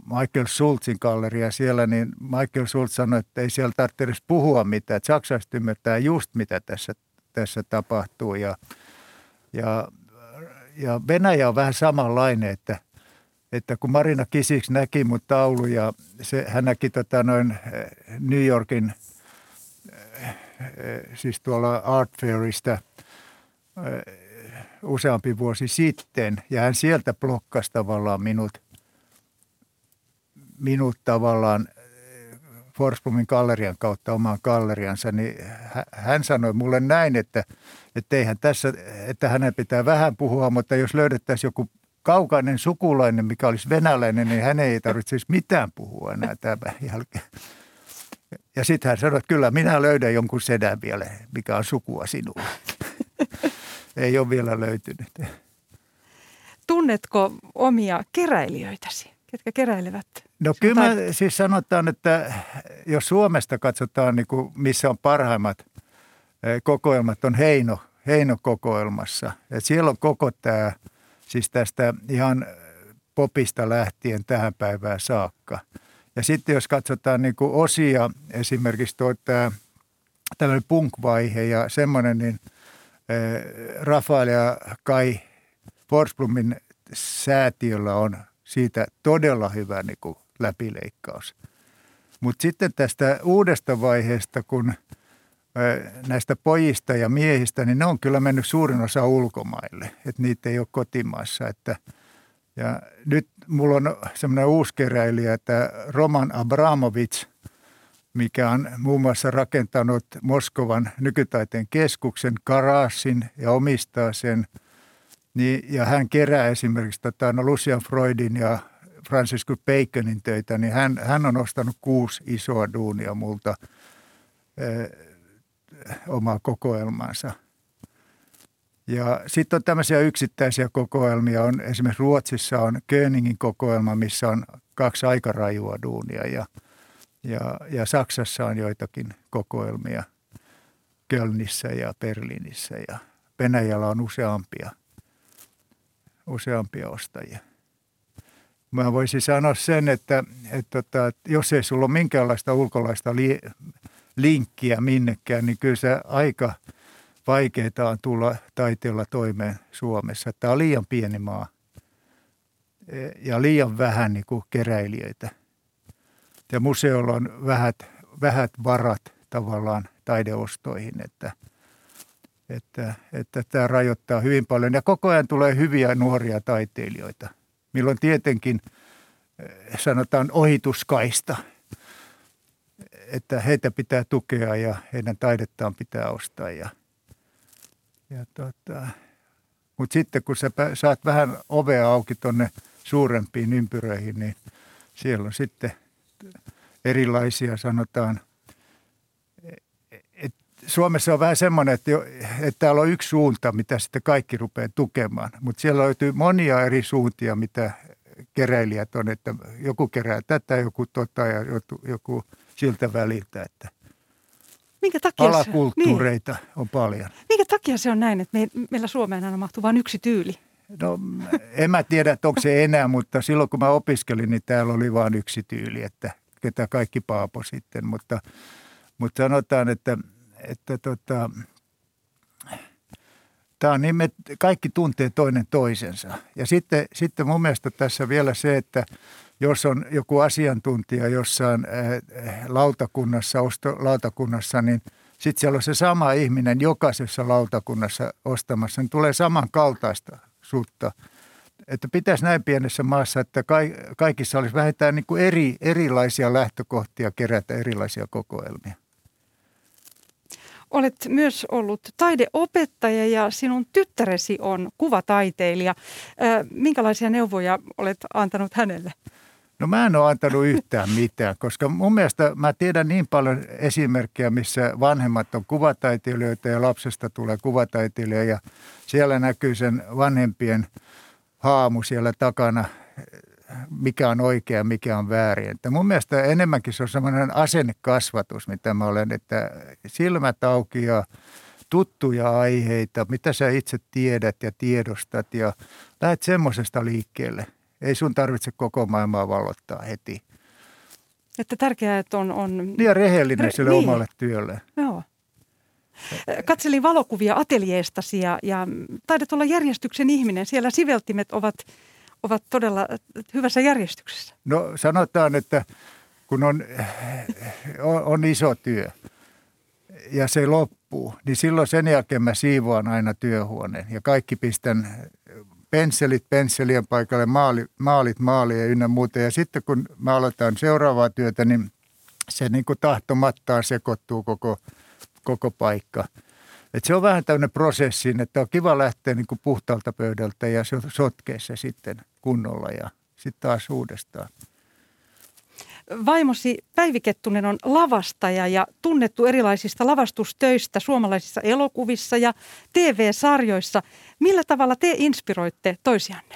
Michael Schultzin galleria siellä, niin Michael Schultz sanoi, että ei siellä tarvitse edes puhua mitään. Että saksalaiset ymmärtää just, mitä tässä, tässä tapahtuu. Ja, ja, ja Venäjä on vähän samanlainen, että, että kun Marina Gisisch näki mun taulu ja se, hän näki tota noin New Yorkin, siis tuolla Art Fairista, useampi vuosi sitten, ja hän sieltä blokkasi tavallaan minut, minut tavallaan Forsblomin gallerian kautta omaan galleriansa, niin hän sanoi mulle näin, että, että, eihän tässä, että hänen pitää vähän puhua, mutta jos löydettäisiin joku kaukainen sukulainen, mikä olisi venäläinen, niin hän ei tarvitsisi mitään puhua enää tämän jälkeen. Ja sitten hän sanoi, että kyllä minä löydän jonkun sedän vielä, mikä on sukua sinulle. Ei ole vielä löytynyt. Tunnetko omia keräilijöitäsi, ketkä keräilevät? No kyllä mä siis sanotaan, että jos Suomesta katsotaan, niin kuin missä on parhaimmat kokoelmat, on Heino, Heino-kokoelmassa. Et siellä on koko tämä, siis tästä ihan popista lähtien tähän päivään saakka. Ja sitten jos katsotaan niin kuin osia, esimerkiksi tuo tämä tällainen punk-vaihe ja semmoinen, niin Rafael ja Kai Forsblomin säätiöllä on siitä todella hyvä niin kuin läpileikkaus. Mutta sitten tästä uudesta vaiheesta, kun näistä pojista ja miehistä, niin ne on kyllä mennyt suurin osa ulkomaille. Että niitä ei ole kotimaassa. Että, ja nyt mulla on semmoinen uusi keräilijä, tämä Roman Abramovic, mikä on muun muassa rakentanut Moskovan nykytaiteen keskuksen, Karassin, ja omistaa sen. Niin, ja hän kerää esimerkiksi tätä, no Lucian Freudin ja Franciscus Baconin töitä, niin hän, hän on ostanut kuusi isoa duunia multa ö, omaa kokoelmansa. Ja sitten on tämmöisiä yksittäisiä kokoelmia. On, esimerkiksi Ruotsissa on Köningin kokoelma, missä on kaksi aika rajua duunia ja Ja, ja Saksassa on joitakin kokoelmia, Kölnissä ja Berliinissä, ja Venäjällä on useampia, useampia ostajia. Mä voisin sanoa sen, että, että, että jos ei sulla ole minkäänlaista ulkolaista li, linkkiä minnekään, niin kyllä se aika vaikeaa on tulla taiteella toimeen Suomessa. Tämä on liian pieni maa ja liian vähän niin kuin keräilijöitä. Ja museolla on vähät, vähät varat tavallaan taideostoihin, että, että, että tämä rajoittaa hyvin paljon. Ja koko ajan tulee hyviä nuoria taiteilijoita, milloin tietenkin sanotaan ohituskaista, että heitä pitää tukea ja heidän taidettaan pitää ostaa. Ja, ja tota. Mutta sitten kun sä saat vähän ovea auki tuonne suurempiin ympyröihin, niin siellä on sitten erilaisia sanotaan. Et Suomessa on vähän semmoinen, että, että täällä on yksi suunta, mitä sitten kaikki rupeaa tukemaan. Mutta siellä löytyy monia eri suuntia, mitä keräilijät on. Että joku kerää tätä, joku tota ja joku, joku siltä väliltä. Että Minkä takia alakulttuureita se, niin, on paljon. Minkä takia se on näin, että me, meillä Suomeen aina mahtuu vain yksi tyyli? No en mä tiedä, että onko se enää, mutta silloin kun mä opiskelin, niin täällä oli vain yksi tyyli, että ketä kaikki paapo sitten. Mutta, mutta sanotaan, että, että tota, tää on niin, että kaikki tuntee toinen toisensa. Ja sitten, sitten mun mielestä tässä vielä se, että jos on joku asiantuntija jossain lautakunnassa, ostolautakunnassa, niin sitten siellä on se sama ihminen jokaisessa lautakunnassa ostamassa. Niin tulee samankaltaista suutta. Että pitäisi näin pienessä maassa, että kaikissa olisi vähintään niin kuin eri, erilaisia lähtökohtia kerätä erilaisia kokoelmia. Olet myös ollut taideopettaja ja sinun tyttäresi on kuvataiteilija. Minkälaisia neuvoja olet antanut hänelle? No mä en ole antanut yhtään mitään, koska mun mielestä mä tiedän niin paljon esimerkkejä, missä vanhemmat on kuvataiteilijoita ja lapsesta tulee kuvataiteilija. Ja siellä näkyy sen vanhempien haamu siellä takana, mikä on oikea, mikä on väärin. Että mun mielestä enemmänkin se on semmoinen asennekasvatus, mitä mä olen, että silmät auki ja tuttuja aiheita, mitä sä itse tiedät ja tiedostat ja lähet semmoisesta liikkeelle. Ei sun tarvitse koko maailmaa vallottaa heti. Että tärkeää, että on... on... ja rehellinen Re- sille niin. omalle työlle. Joo. Katselin valokuvia ateljeestasi ja, ja taidat olla järjestyksen ihminen. Siellä siveltimet ovat, ovat todella hyvässä järjestyksessä. No sanotaan, että kun on, on, on iso työ ja se loppuu, niin silloin sen jälkeen mä siivoan aina työhuoneen ja kaikki pistän... pensselit pensselien paikalle, maali, maalit maalia ynnä muuta. Ja sitten kun mä aloitan seuraavaa työtä, niin se niin kuin tahtomattaan sekoittuu koko, koko paikka. Et se on vähän tämmöinen prosessi, että on kiva lähteä niin kuin puhtaalta pöydältä ja sotkea se sitten kunnolla ja sitten taas uudestaan. Vaimosi Päivi Kettunen on lavastaja ja tunnettu erilaisista lavastustöistä suomalaisissa elokuvissa ja T V-sarjoissa. Millä tavalla te inspiroitte toisianne?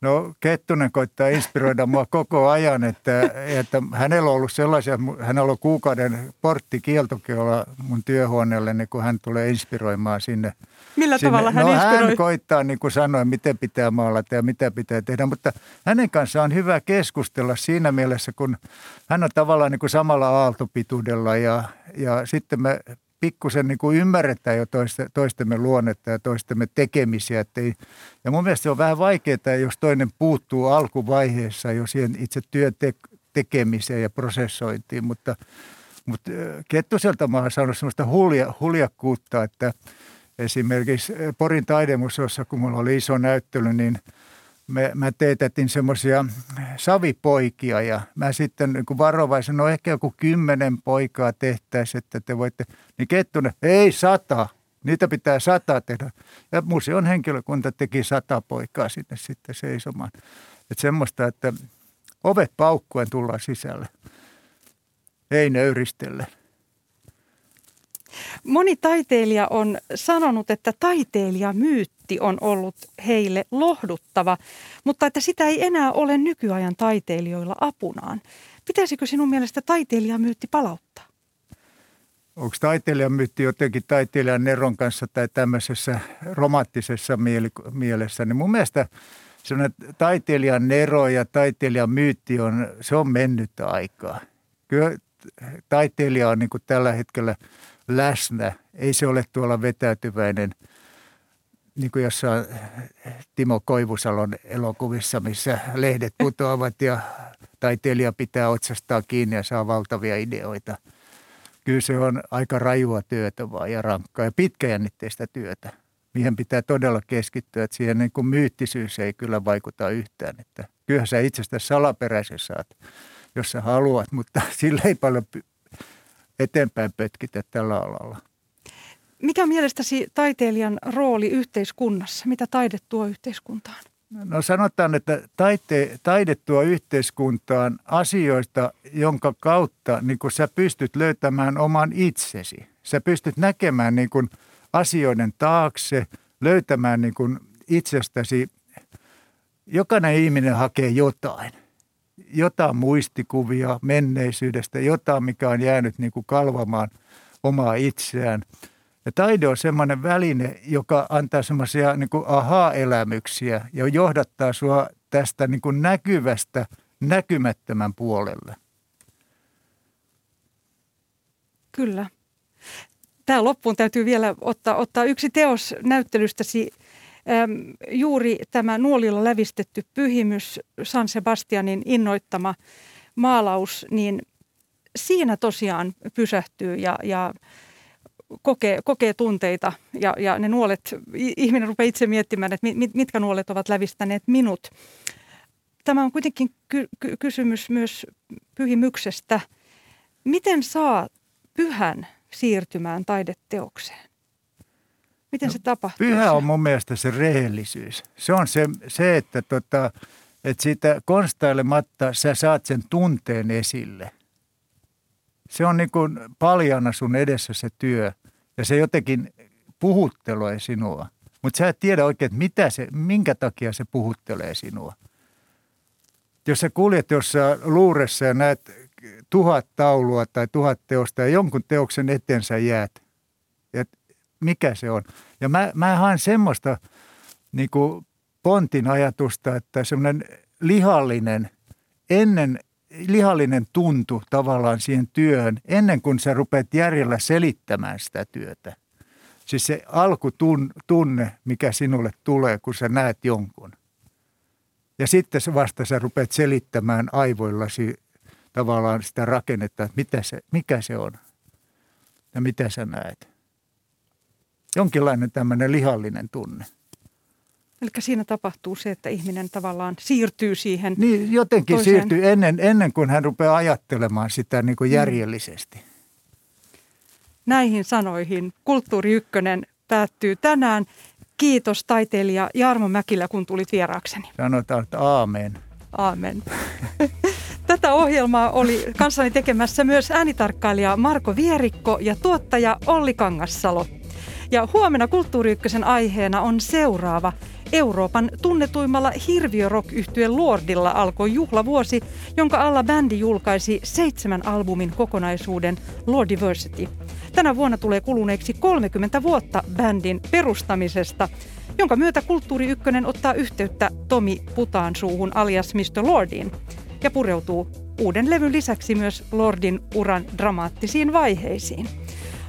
No Kettunen koittaa inspiroida mua koko ajan, että, että hänellä on ollut sellaisia, hänellä on kuukauden porttikieltokiolla mun työhuoneelle, niin kun hän tulee inspiroimaan sinne. Millä sinne. tavalla hän no, inspiroi? Hän koittaa, niin kuin sanoin, miten pitää maalata ja mitä pitää tehdä, mutta hänen kanssaan on hyvä keskustella siinä mielessä, kun hän on tavallaan niin kuin samalla aaltopituudella ja, ja sitten me pikkusen niin kuin ymmärretään jo toistemme luonnetta ja toistemme tekemisiä. Ei, ja mun mielestä se on vähän vaikeaa, jos toinen puuttuu alkuvaiheessa jo siihen itse työn te- tekemiseen ja prosessointiin. Mutta, mutta Kettuselta mä oon saanut sellaista hulja, huljakkuutta, että esimerkiksi Porin taidemuseossa, kun mulla oli iso näyttely, niin Me, mä teetätin semmoisia savipoikia ja mä sitten niin varovaisin, no ehkä joku kymmenen poikaa tehtäisiin, että te voitte, niin Kettunen, ei sata, niitä pitää sata tehdä. Ja museon henkilökunta teki sata poikaa sinne sitten seisomaan. Että semmoista, että ovet paukkuen tullaan sisälle, ei nöyristellä. Moni taiteilija on sanonut, että taiteilijamyytti on ollut heille lohduttava, mutta että sitä ei enää ole nykyajan taiteilijoilla apunaan. Pitäisikö sinun mielestä taiteilijamyytti palauttaa? Onko taiteilijamyytti jotenkin taiteilijan neron kanssa tai tämmöisessä romanttisessa mielessä? Niin mun mielestä sellainen taiteilijan nero ja taiteilijamyytti on, se on mennyt aikaa. Kyllä taiteilija on niin kuin tällä hetkellä läsnä. Ei se ole tuolla vetäytyväinen, niin kuin jossain Timo Koivusalon elokuvissa, missä lehdet putoavat ja taiteilija pitää otsastaan kiinni ja saa valtavia ideoita. Kyllä se on aika rajua työtä vaan ja rankkaa ja pitkäjännitteistä työtä, mihin pitää todella keskittyä. Että siihen niin kuin myyttisyys ei kyllä vaikuta yhtään. Että kyllähän sä itsestäsi salaperäisen saat, jos sä haluat, mutta sillä ei paljon eteenpäin pötkitä tällä alalla. Mikä on mielestäsi taiteilijan rooli yhteiskunnassa? Mitä taide tuo yhteiskuntaan? No sanotaan, että taite, taide tuo yhteiskuntaan asioita, jonka kautta niin kun sä pystyt löytämään oman itsesi. Sä pystyt näkemään niin kun asioiden taakse, löytämään niin kun itsestäsi. Jokainen ihminen hakee jotain. jotain muistikuvia menneisyydestä, jotain, mikä on jäänyt niin kuin kalvamaan omaa itseään. Ja taide on semmoinen väline, joka antaa semmoisia niin kuin aha-elämyksiä ja johdattaa sua tästä niin kuin näkyvästä näkymättömän puolelle. Kyllä. Tää loppuun täytyy vielä ottaa, ottaa yksi teos näyttelystäsi. Ähm, juuri tämä nuolilla lävistetty pyhimys, San Sebastianin innoittama maalaus, niin siinä tosiaan pysähtyy ja, ja kokee, kokee tunteita. Ja, ja ne nuolet, ihminen rupeaa itse miettimään, että mit, mitkä nuolet ovat lävistäneet minut. Tämä on kuitenkin ky- ky- kysymys myös pyhimyksestä. Miten saa pyhän siirtymään taideteokseen? Miten se tapahtuu? Pyhä on mun mielestä se rehellisyys. Se on se, se että, tota, että siitä konstailematta sä saat sen tunteen esille. Se on niin kuin paljana sun edessä se työ ja se jotenkin puhuttelee sinua. Mutta sä et tiedä oikein, että mitä se, minkä takia se puhuttelee sinua. Jos sä kuljet jossain luuressa ja näet tuhat taulua tai tuhat teosta ja jonkun teoksen eteen sä jäät. Mikä se on? Ja mä, mä haen semmoista niin kuin Pontin ajatusta, että semmoinen lihallinen, ennen, lihallinen tuntu tavallaan siihen työhön, ennen kuin sä rupeat järjellä selittämään sitä työtä. Siis se alkutunne, mikä sinulle tulee, kun sä näet jonkun. Ja sitten vasta sä rupeat selittämään aivoillasi tavallaan sitä rakennetta, että mitä se, mikä se on ja mitä sä näet. Jonkinlainen tämmöinen lihallinen tunne. Eli siinä tapahtuu se, että ihminen tavallaan siirtyy siihen niin, jotenkin toiseen. Siirtyy ennen, ennen kuin hän rupeaa ajattelemaan sitä niin kuin järjellisesti. Näihin sanoihin Kulttuuri Ykkönen päättyy tänään. Kiitos taiteilija Jarmo Mäkilä, kun tulit vieraakseni. Sanotaan, että aamen. Aamen. Tätä ohjelmaa oli kanssani tekemässä myös äänitarkkailija Marko Vierikko ja tuottaja Olli Kangassalo. Ja huomenna Kulttuuri Ykkösen aiheena on seuraava. Euroopan tunnetuimmalla hirviörock-yhtyeen Lordilla alkoi juhlavuosi, jonka alla bändi julkaisi seitsemän albumin kokonaisuuden Lordiversity. Tänä vuonna tulee kuluneeksi kolmekymmentä vuotta bändin perustamisesta, jonka myötä Kulttuuri Ykkönen ottaa yhteyttä Tomi Putaansuuhun alias mister Lordiin ja pureutuu uuden levyn lisäksi myös Lordin uran dramaattisiin vaiheisiin.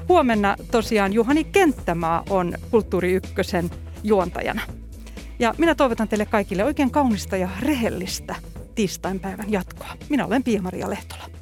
Huomenna tosiaan Juhani Kenttämaa on Kulttuuri Ykkösen juontajana. Ja minä toivotan teille kaikille oikein kaunista ja rehellistä tiistainpäivän jatkoa. Minä olen Pia-Maria Lehtola.